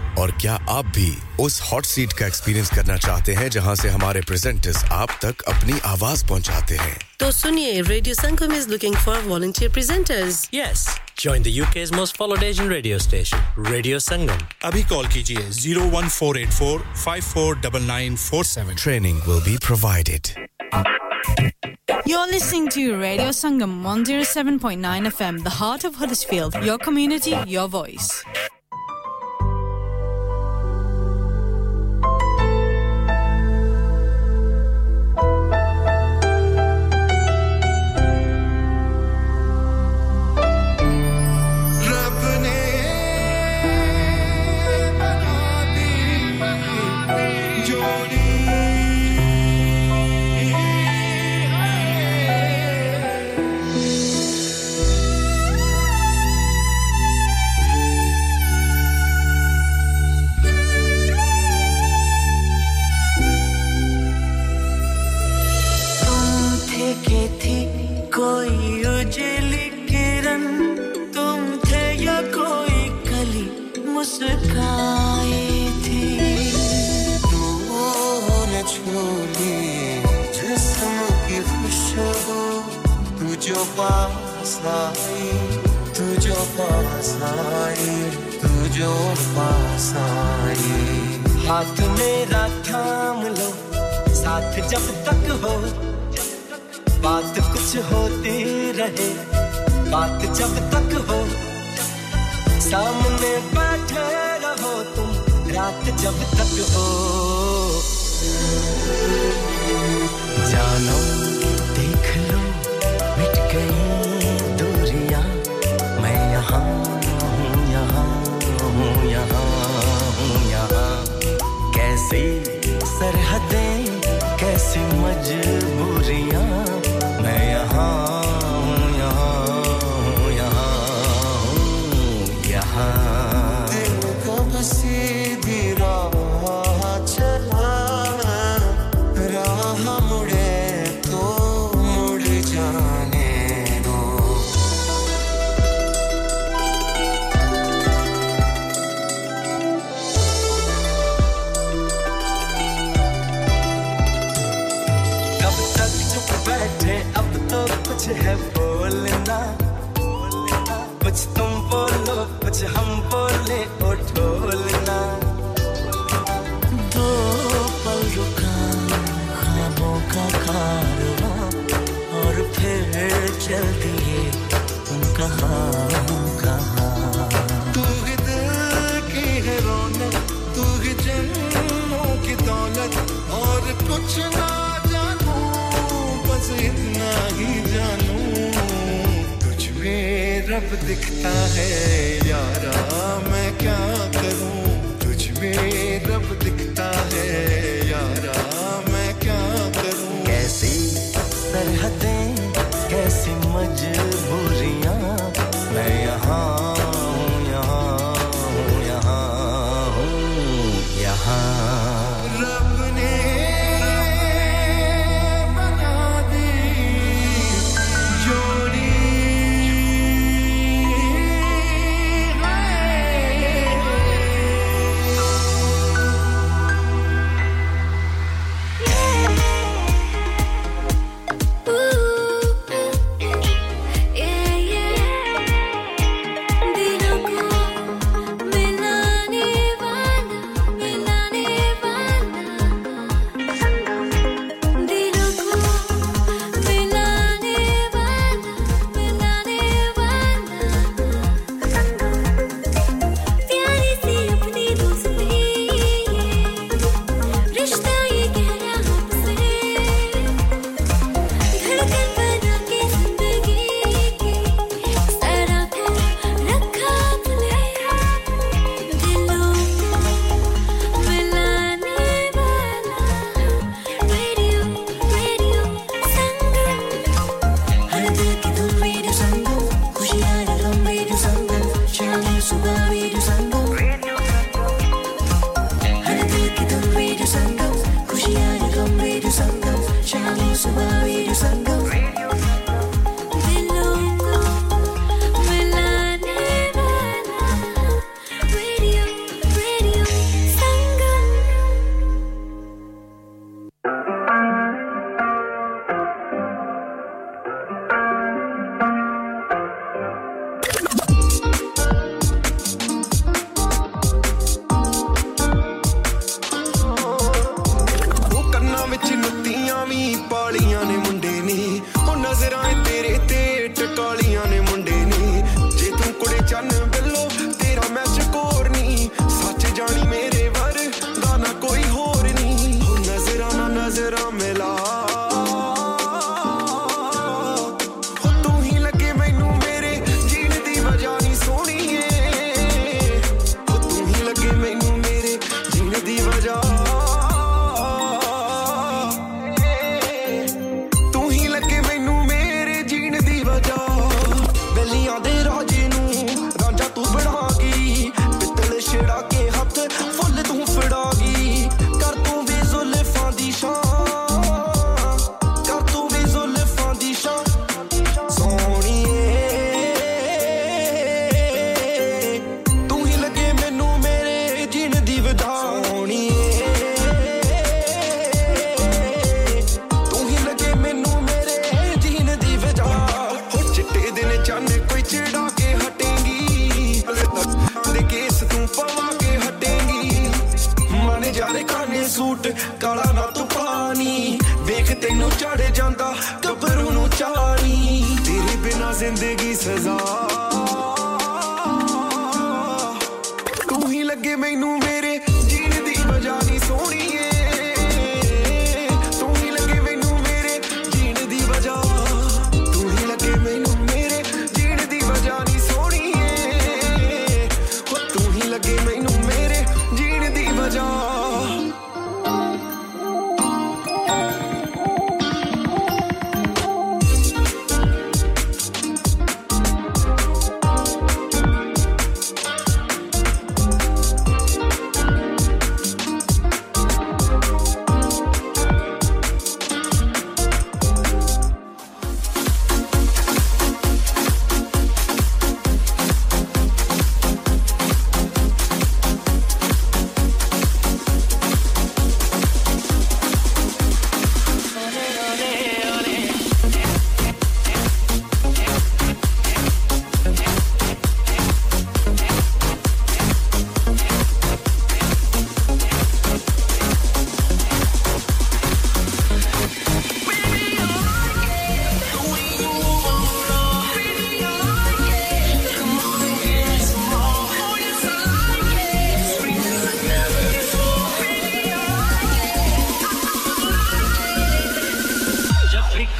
और क्या आप भी उस hot seat का experience करना चाहते हैं जहां से हमारे प्रेजेंटर्स आप तक अपनी आवाज पहुंचाते हैं तो सुनिए radio Sangam is looking for volunteer presenters yes Join the UK's most followed Asian radio station, Radio Sangam. Abhi call kijiye 01484 549947. Training will be provided. You're listening to Radio Sangam 107.9 FM, the heart of Huddersfield. Your community, your voice. I'll see you कुछ है बोलना, कुछ तुम बोलो कुछ हम बोले ओ ढोलना। दो पल रुका ख्वाबों का कारवां और फिर चल दिए तुम कहाँ कहाँ। तू ही दिल की है रौनक, तू ही जन्मों की दौलत, और कुछ ना जानूं बस इतना ही जानूं तुझ में रब दिखता है यारा मैं क्या करूं। तुझ में रब दिखता है यारा मैं क्या करूं। कैसी सरहदें कैसी मजबूरियां, मैं यहाँ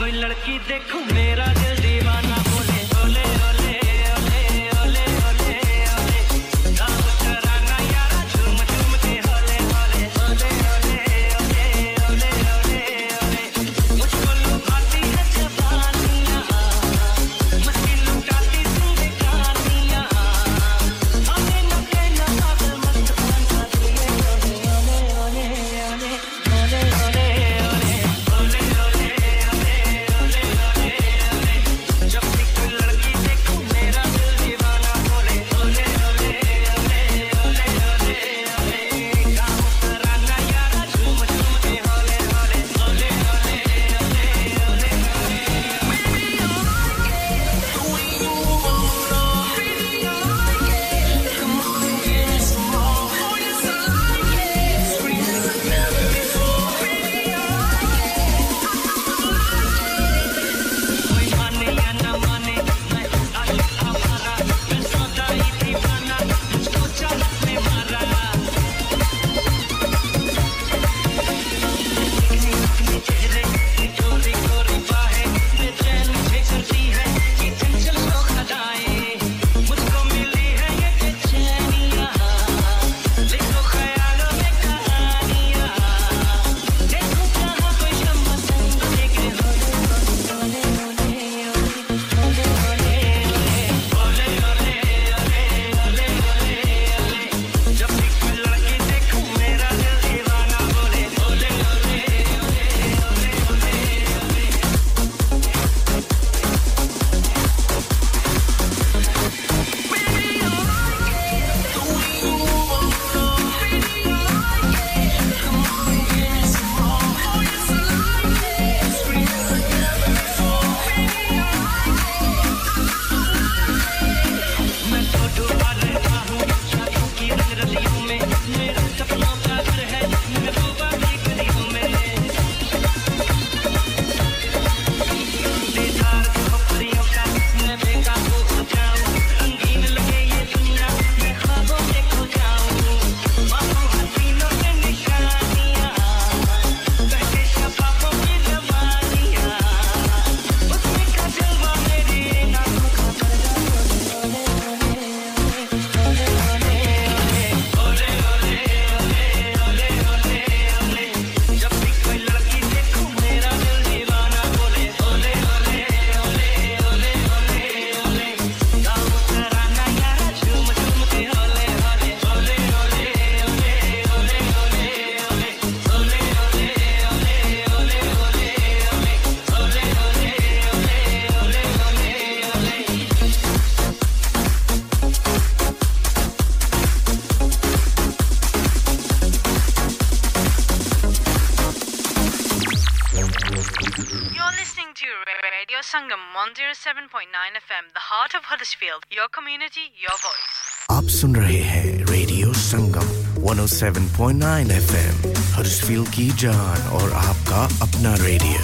कोई लड़की देखूं मेरा दिल दीवाना बोले ओले ओले ओले ओले ओले ओले दाम कराना यारा झूम झूम के होले होले ओले ओले ओले ओले ओले ओले मुझको लुभाती है जवानियाँ मुझको लुटाती तू बेकारियाँ हमें न कहना अब मत बना दिए ओले ओले ओले ओले ओले ओले आप सुन रहे हैं रेडियो संगम 107.9 FM हरसफील की जान और आपका अपना रेडियो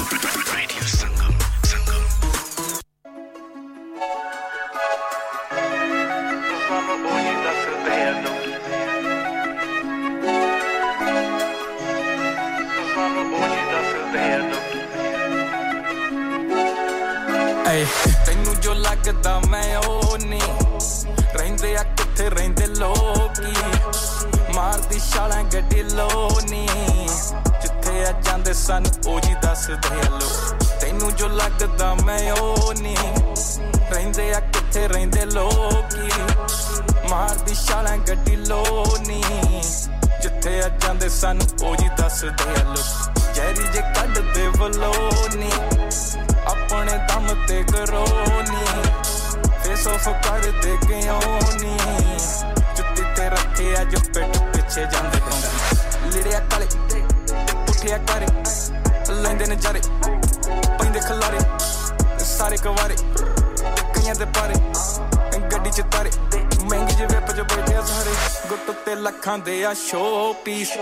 showpiece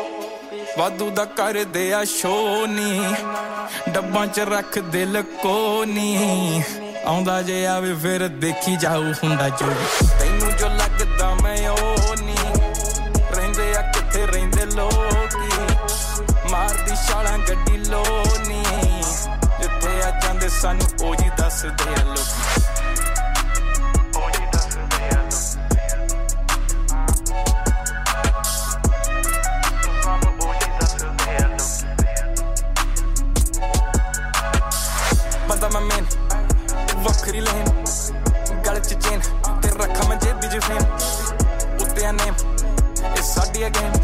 वादू दा कर दे आ शोनी डब्बा च रख दे लकोनी आंदा जे आवे फिर देखी जाऊ हुंदा जो तैनू जो लगदा मैं ओ नी रहंदे आ किथे रहंदे लोकी मारदी शाला गड्डी लोनी जिथे आ जांदे सानू ओ जी दस दे लोकी Vakhri lane, gal ch chain, te rakha main jeb di frame. Utte a name, it's saadi a game.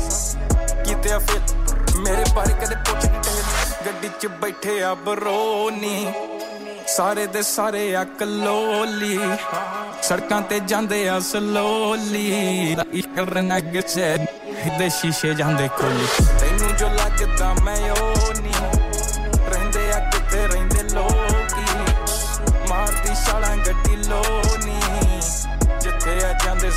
Kite a fail, mere baare kade poch detail. Gaddi ch baithe a baroni, sare de sare a kaloli. Sarkan te jande a slowly. Ikarna gche, hide shishe jande kholi. Tainu jo lagda main oh ni, rehnde a kite rehnde loki. Marti shalan gatti loni jithe a jande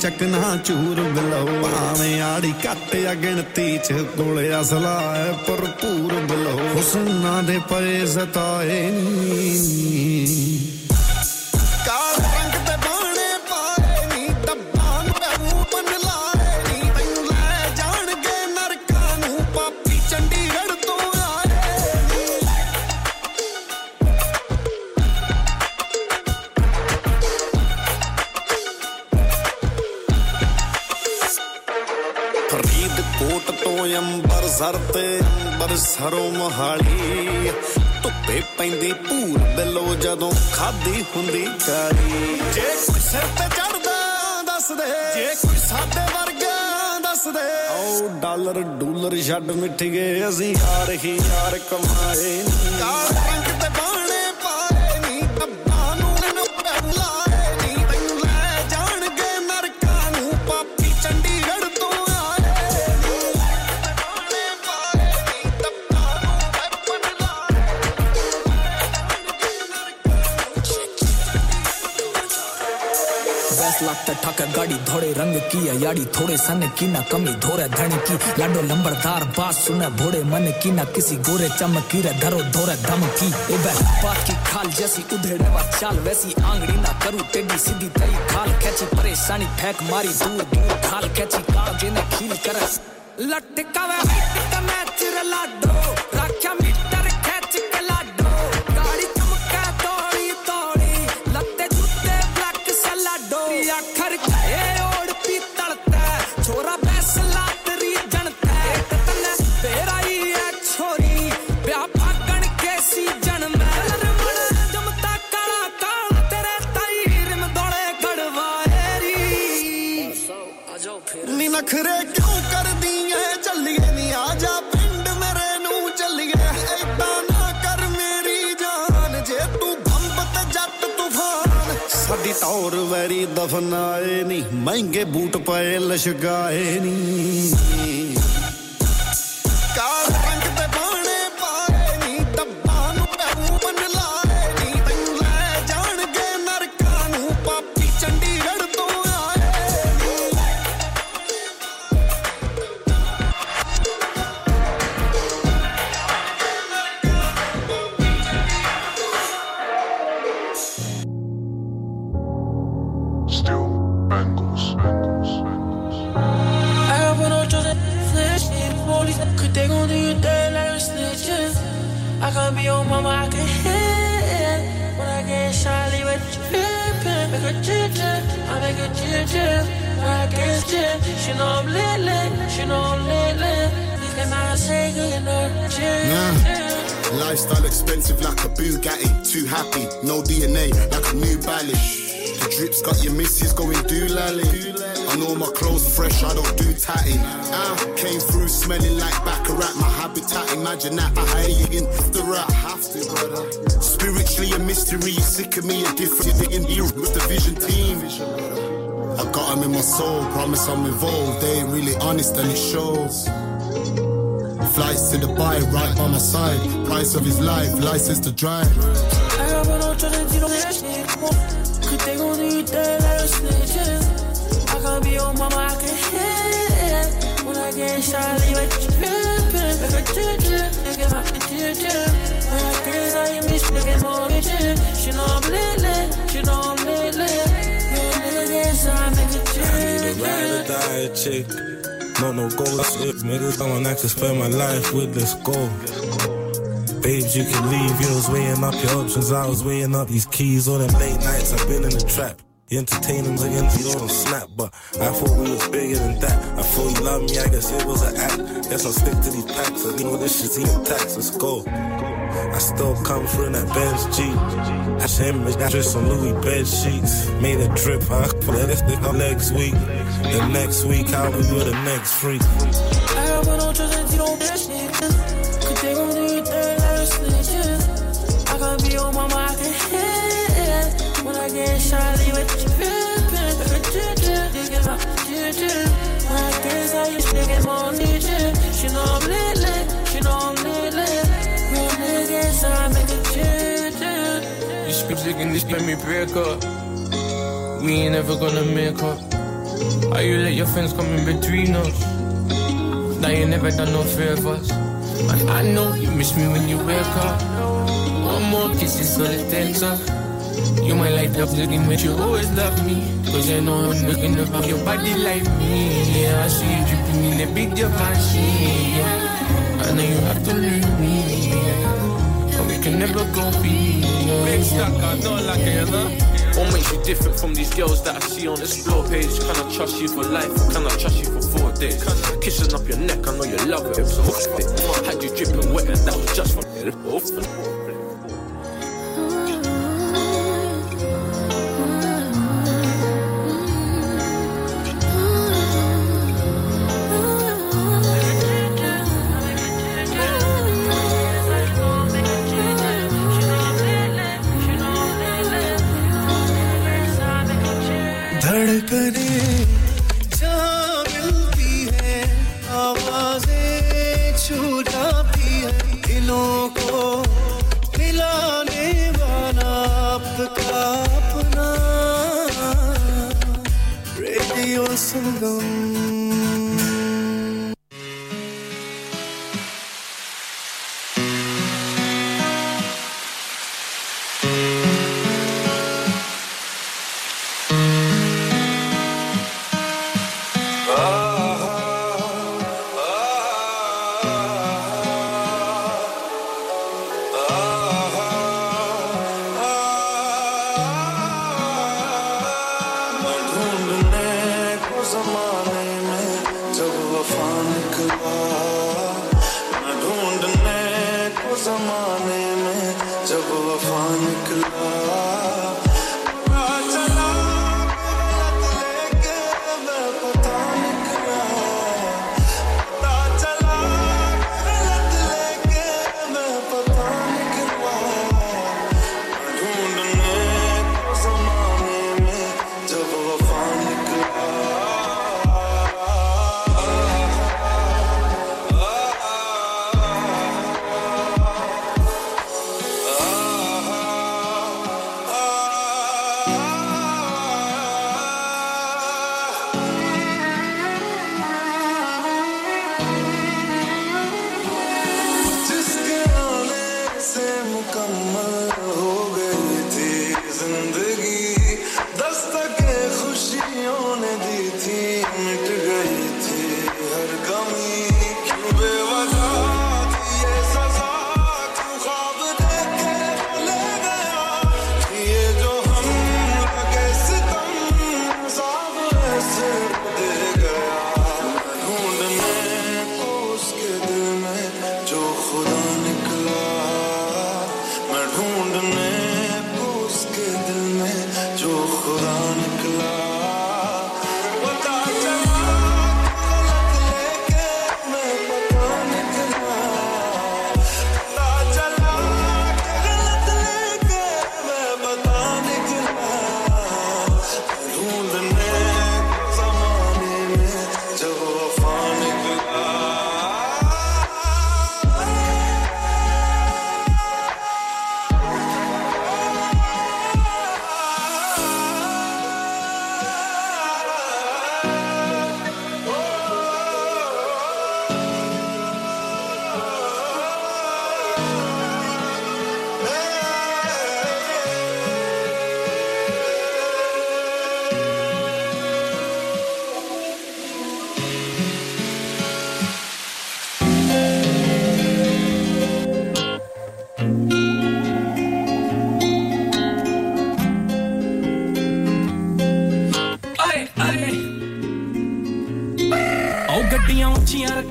ਚੱਕਣਾ ਚੂਰ ਬਲੋ ਭਾਵੇਂ ਆੜੀ ਕੱਟ ਆ ਗਿਣਤੀ ਚ ਕੋਲੇ ਅਸਲਾ ਹੈ ਭਰਪੂਰ ਬਲੋ ਹੁਸਨਾ ਦੇ ਪਰੇ ਸਤਾਏ ਨੀ ਸਰੋਂ ਮਹਾਲੀ ਧੁੱਪੇ ਪੈਂਦੀ ਭੂਰ ਬਿਲੋ ਜਦੋਂ ਖਾਦੀ ਹੁੰਦੀ ਕਾਲੀ ਜੇ ਕੋਈ ਸਿਰ ਤੇ ਚੜਦਾ ਦੱਸ ਦੇ ਜੇ ਕੋਈ ਸਾਡੇ ਵਰਗਾ ਦੱਸ ਦੇ ਓ ਡਾਲਰ ਡੂਲਰ ਛੱਡ ਮਿੱਠ ਗਏ ਅਸੀਂ ਯਾਰ ਹੀ ਯਾਰ ਕਮਾਏ ਕਾਲੇ ਰੰਗ ਤੇ ਬਾਣੇ ਪਾਏ ਨੀ ਅੱਬਾ ਨੂੰ ਮੈਨੂੰ ਬੁਲਾਏ ਨੀ ਤੈਨੂੰ ਲੈ ਜਾਣਗੇ ਨਰਕਾਂ ਨੂੰ ਪਾਪੀ ਚੰਡੀਗੜ੍ਹ ਤੋਂ ठाका गाड़ी धोड़े रंग की याड़ी थोड़े सन की ना कमी धोरे धन की लाडो लंबरदार बात सुना भोड़े मन की ना किसी गोरे चमकी रे धरो धोरे दम की ए बात की खाल जैसी उधेड़े वा चाल वैसी आंगड़ी ना करू टेढ़ी सीधी तई खाल कैची परेशानी फेंक मारी दूर दूर खाल कैची काजे ने खील कर लटकावे इतना नेचुरल लाडो राखा मीटर कैच के लाडो गाड़ी चमका तोड़ी तोड़ी लते जुते ब्लैक से लाडो नखरे क्यों कर दी है चलिए नी आजा पिंड मेरे नू चलिए ऐदा ना कर मेरी जान जे तू भंबत जट तूफान साडी तौर वैरी दफनाए नी महंगे बूट पाए लशकाए नी I make a chill, I guess chill. She know I'm lit, she know I'm lit. Yeah. Lifestyle expensive like a Bugatti. Too happy, no DNA like a new Balish. The drips got your missus going doolally. I know my clothes fresh, I don't do tatting. I came through smelling like Baccarat. My habitat, imagine that I hate in the rat. Spiritually a mystery, sick of me, a different in here with the vision team. I got them in my soul, promise I'm involved. They ain't really honest and it shows. Flights to Dubai, right by my side. Price of his life, license to drive. I can't be on mama, I can hit it. When I get inside, I like trippin'. Like a chicken, nigga, I can chicken. When I get inside, you miss, nigga, more chicken. She know I'm lit, she know I'm lit. I need a ride or die chick. No goals. Niggas don't I can spend my life with this goal. Babes, you can leave. You was weighing up your options. I was weighing up these keys. All them late nights I've been in the trap. You entertain them against you on Snap. But I thought we was bigger than that. I thought you loved me, I guess it was an act. Guess I'll stick to these packs. I know this shit's even tax. Let's go. I still come through in that Benz G. I shame that dress on Louis bed sheets. Made a trip, I put this dick on next week. The next week, I'll be with the next freak. I don't want no trust that you don't bitch niggas. Could they gon' do their last niggas? I gotta be on my mind, I can hit it. When I get shot, I leave it to pimpin'. Like a chicken, niggas, I'm a chicken. When I get inside, you niggas won't need you. She know I'm lit lit, she know I'm lit lit. You speak chicken, this make me break up. We ain't never gonna make up. How you let your friends come in between us? Now you never done no favors. And I know you miss me when you wake up. One more kiss is all it takes up. You might like that looking, but you always love me. Cause you know I'm looking about your body like me. Yeah, I see you dripping in a big Givenchy. Yeah, I know you have to leave me. Yeah. We can never go be big stacker, not like another. What makes you different from these girls that I see on this floor page? Can I trust you for life? Can I trust you for 4 days? Kissing up your neck, I know you love it. So it had you dripping wet and that was just for it.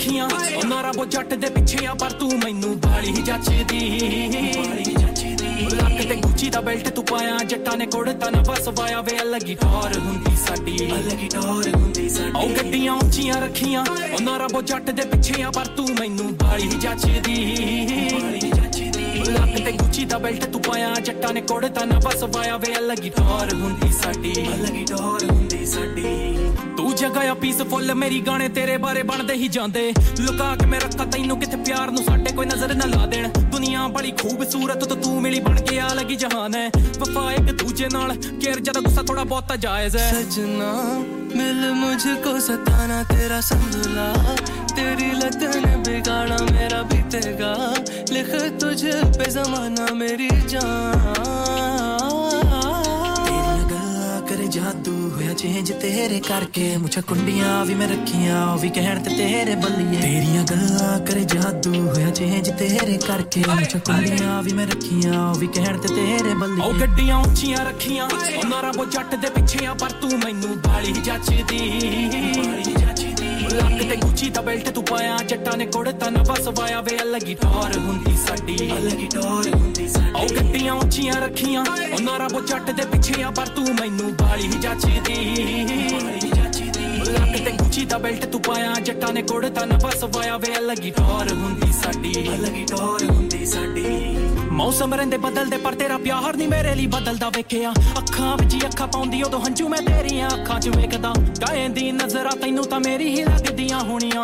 ਅੱਖੀਆਂ ਉਹ ਨਾਰਾ ਉਹ ਜੱਟ ਦੇ ਪਿੱਛੇ ਆ ਪਰ ਤੂੰ ਮੈਨੂੰ ਬਾਲੀ ਜੱਚਦੀ ਲੱਕ ਤੇ ਗੁੱਚੀ ਦਾ ਬੈਲਟ ਤੂੰ ਪਾਇਆ ਜੱਟਾਂ ਨੇ ਕੁੜਤਾ ਨਾ ਵਸਵਾਇਆ ਵੇ ਅਲੱਗੀ ਟੌਰ ਹੁੰਦੀ ਸਾਡੀ ਉਹ ਗੱਡੀਆਂ ਉੱਚੀਆਂ ਰੱਖੀਆਂ ਉਹ ਨਾਰਾ ਉਹ ਜੱਟ ਦੇ ਪਿੱਛੇ ਆ ਪਰ ਤੂੰ ਮੈਨੂੰ ਬਾਲੀ ਜੱਚਦੀ ਲੱਕ ਤੇ ਗੁੱਚੀ ਦਾ ਬੈਲਟ ਤੂੰ ਪਾਇਆ ਜੱਟਾਂ ਨੇ ਕੁੜਤਾ ਨਾ ਵਸਵਾਇਆ ਵੇ ਅਲੱਗੀ ਟੌਰ ਹੁੰਦੀ ਸਾਡੀ ਤੂੰ ਜਗਾਇਆ ਪੀਸਫੁੱਲ ਮੇਰੀ ਗਾਣੇ ਤੇਰੇ ਬਾਰੇ ਬਣਦੇ ਹੀ ਜਾਂਦੇ ਲੁਕਾ ਕੇ ਮੈਂ ਰੱਖਾ ਤੈਨੂੰ ਕਿੱਥੇ ਪਿਆਰ ਨੂੰ ਸਾਡੇ ਕੋਈ ਨਜ਼ਰ ਨਾ ਲਾ ਦੇਣ ਦੁਨੀਆ ਬੜੀ ਖੂਬਸੂਰਤ ਤੇ ਤੂੰ ਮਿਲੀ ਬਣ ਕੇ ਆ ਲੱਗੀ ਜਹਾਨ ਹੈ ਵਫਾ ਇੱਕ ਦੂਜੇ ਨਾਲ ਕੇਰ ਜਿਆਦਾ ਗੁੱਸਾ ਥੋੜਾ ਬਹੁਤਾ ਜਾਇਜ਼ ਹੈ ਸਜਣਾ मिल मुझको सताना तेरा संदूला तेरी लतन बिगाड़ा मेरा बीतेगा लिख तुझे पे जमाना मेरी जान तेरे लगा करे जादू होया चेंज तेरे करके मुझे कुंडियां भी मैं रखियां ओ भी कहण ते तेरे बल्लिए तेरियां गल्ला करे जादू होया चेंज तेरे करके मुझे कुंडियां भी मैं रखियां ओ भी कहण ते तेरे बल्लिए ओ गड्डियां ਉੱਚੀਆਂ ਰੱਖੀਆਂ ਉਹ ਨਾਰਾ ਉਹ ਜੱਟ ਦੇ ਪਿੱਛੇ ਆ ਪਰ ਤੂੰ ਮੈਨੂੰ ਬਾਲੀ ਜੱਚਦੀ ਲੱਕ ਤੇ ਗੁੱਚੀ ਦਾ ਬੈਲਟ ਤੂੰ ਪਾਇਆ ਜੱਟਾਂ ਨੇ ਕੁੜਤਾ ਨਾ ਵਸਵਾਇਆ ਵੇ ਅਲੱਗੀ ਟੌਰ ਹੁੰਦੀ ਸਾਡੀ ਉਹ ਗੱਡੀਆਂ ਉੱਚੀਆਂ ਰੱਖੀਆਂ ਉਹ ਨਾਰਾ ਉਹ ਜੱਟ ਦੇ ਪਿੱਛੇ ਆ ਪਰ ਤੂੰ ਮੈਨੂੰ ਬਾਲੀ ਜੱਚਦੀ ਲੱਕ ਤੇ ਗੁੱਚੀ ਦਾ ਬੈਲਟ ਤੂੰ ਪਾਇਆ ਜੱਟਾਂ ਨੇ ਕੁੜਤਾ ਨਾ ਵਸਵਾਇਆ ਵੇ ਅਲੱਗੀ ਟੌਰ ਹੁੰਦੀ ਸਾਡੀ ਮੌਸਮ ਰਹਿੰਦੇ ਬਦਲਦੇ ਪਰ ਤੇਰਾ ਪਿਆਰ ਨਹੀਂ ਮੇਰੇ ਲਈ ਬਦਲਦਾ ਵੇਖਿਆ ਅੱਖਾਂ ਵਿੱਚ ਅੱਖਾਂ ਪਾਉਂਦੀ ਉਦੋਂ ਹੰਝੂ ਮੈਂ ਤੇਰੀਆਂ ਅੱਖਾਂ 'ਚ ਵੇਖਦਾ ਕਾਇਂ ਦੀ ਨਜ਼ਰਾਂ ਤੈਨੂੰ ਤਾਂ ਮੇਰੀ ਹੀ ਲੱਗਦੀਆਂ ਹੋਣੀਆਂ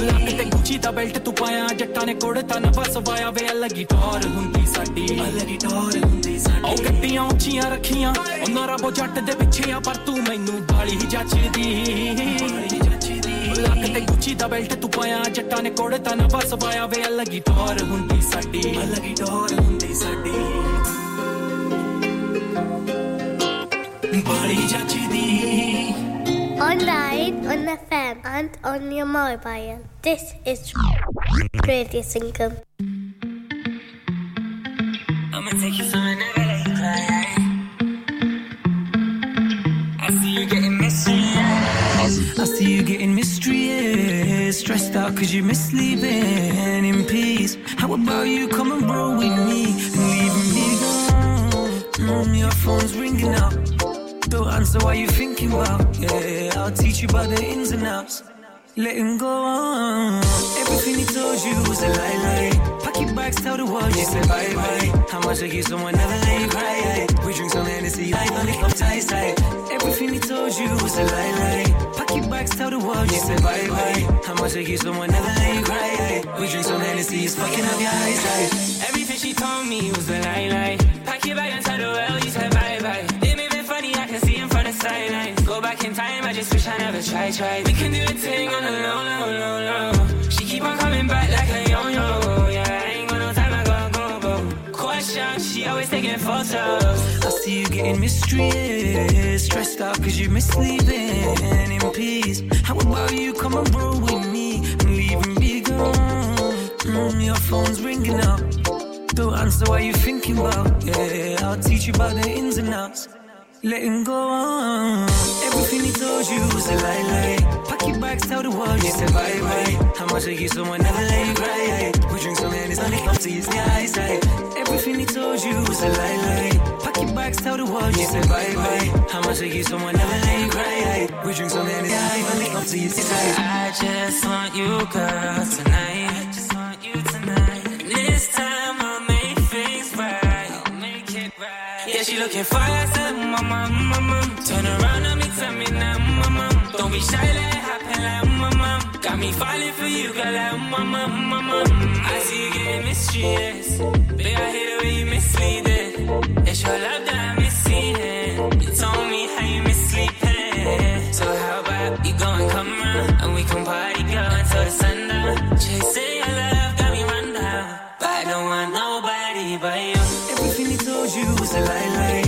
ਲੱਕ ਤੇ ਗੁੱਚੀ ਦਾ ਬੈਲਟ ਤੂੰ ਪਾਇਆ ਜੱਟਾਂ ਨੇ ਕੁੜਤਾ ਨਾ ਵਸਵਾਇਆ ਵੇ ਅਲੱਗੀ ਟੌਰ ਹੁੰਦੀ ਸਾਡੀ ਉਹ ਗੱਡੀਆਂ ਉੱਚੀਆਂ ਰੱਖੀਆਂ ਉਹ ਨਾਰਾ ਉਹ ਜੱਟ ਦੇ ਪਿੱਛੇ ਆ ਪਰ ਤੂੰ ਮੈਨੂੰ ਬਾਲੀ ਜੱਚਦੀ ਲੱਕ ਤੇ ਗੁੱਚੀ ਦਾ ਬੈਲਟ ਤੂੰ ਪਾਇਆ ਜੱਟਾਂ ਨੇ ਕੁੜਤਾ ਨਾ ਵਸਵਾਇਆ ਵੇ ਅਲੱਗੀ ਟੌਰ ਹੁੰਦੀ ਸਾਡੀ Online, on the fan, and on your mobile. This is Radio Single. I'ma take you somewhere never let you cry. I see you getting mystery. I see you getting mystery. Stressed out cause you miss sleeping in peace. How about you come and roll with me and leave me alone? Your phone's ringing up. Don't answer what you're thinking about. Yeah, I'll teach you about the ins and outs. Let him go on. Everything he told you was a lie. Pack your bags, tell the world you said bye bye. How much I give someone never let you cry. We drink some Hennessy, I don't think I'm tight. Everything he told you was a lie. Pack your bags, tell the world you said bye bye. How much I give someone never let you cry. We drink some Hennessy, it's fucking up your eyesight. Everything she told me was a lie. Pack your bag and tell the world you said bye bye. Sidelines. Go back in time, I just wish I never tried. We can do a thing on the low, low, low, low. She keep on coming back like a yo-yo. Yeah, I ain't got no time, I gotta go. Question, she always taking photos. I see you getting mistreated. Stressed out cause you miss sleeping in peace. How about you come and roll with me and leave and be gone? Your phone's ringing up. Don't answer what you're thinking about. Yeah, I'll teach you about the ins and outs. Let him go on. Everything he told you was a lie. Pack your bags, tell the world you said bye bye. How much I give someone never let you cry. We drink so many, it's not enough to use your eyesight. Everything he told you was a lie. Pack your bags, tell the world you said bye bye. How much I give someone never let you cry. We drink so many, it's not enough to use your eyesight. I just want you, girl, tonight. I just want you tonight. And this time I'll make things right. I'll make it right. Yeah, she looking fire, said, mama, mama. Turn around on me, tell me now, mama. Don't be shy, let it happen, like, mama. Got me falling for you, girl, like, mama, mama. I see you getting mischievous. Babe, I hear the way you mislead it. It's your love that I'm misleading. You told me how you missleeping. So how about you go and come round, and we can party, girl, until the sundown. Chasing your love, got me run down. But I don't want nobody but you. Everything he told you was a lie.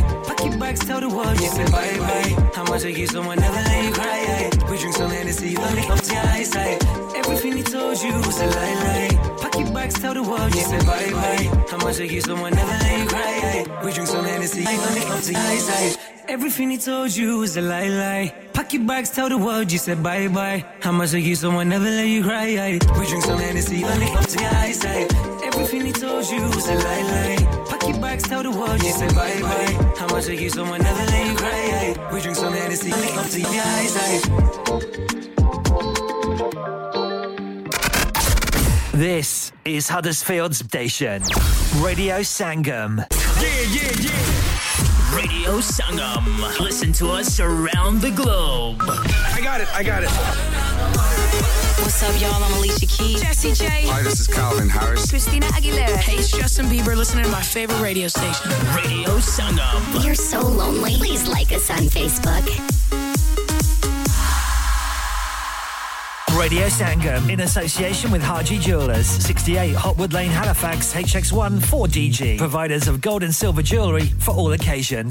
Just say bye-bye. How much I give someone, never let you cry, ay. We drink some Hennessy, you love me up to your eyesight. Everything he told you was a lie. Pack your bags, tell the world, just say bye-bye. How much I give someone, never let you cry, ay. We drink some Hennessy, you love me up to your eyesight. Everything he told you was a lie. Pack your bags, tell the world, you said bye-bye. How much I give someone, never let you cry, ay. We drink some Hennessy, you love me up to your eyesight. Everything he told you was a lie. Pack your bags, tell the world, you said bye-bye. How much I give someone, never let you cry, ay. We drink some Hennessy, up to your eyesight. This is Huddersfield Station. Radio Sangam. Yeah, yeah, yeah. Radio Sangam. Listen to us around the globe. I got it. What's up, y'all? I'm Alicia Keys. Jessie J. Hi, this is Calvin Harris. Christina Aguilera. Hey, it's Justin Bieber. Listening to my favorite radio station. Radio Sangam. You're so lonely. Please like us on Facebook. Radio Sangam, in association with Haji Jewellers, 68 Hotwood Lane, Halifax, HX1 4DG. Providers of gold and silver jewellery for all occasions.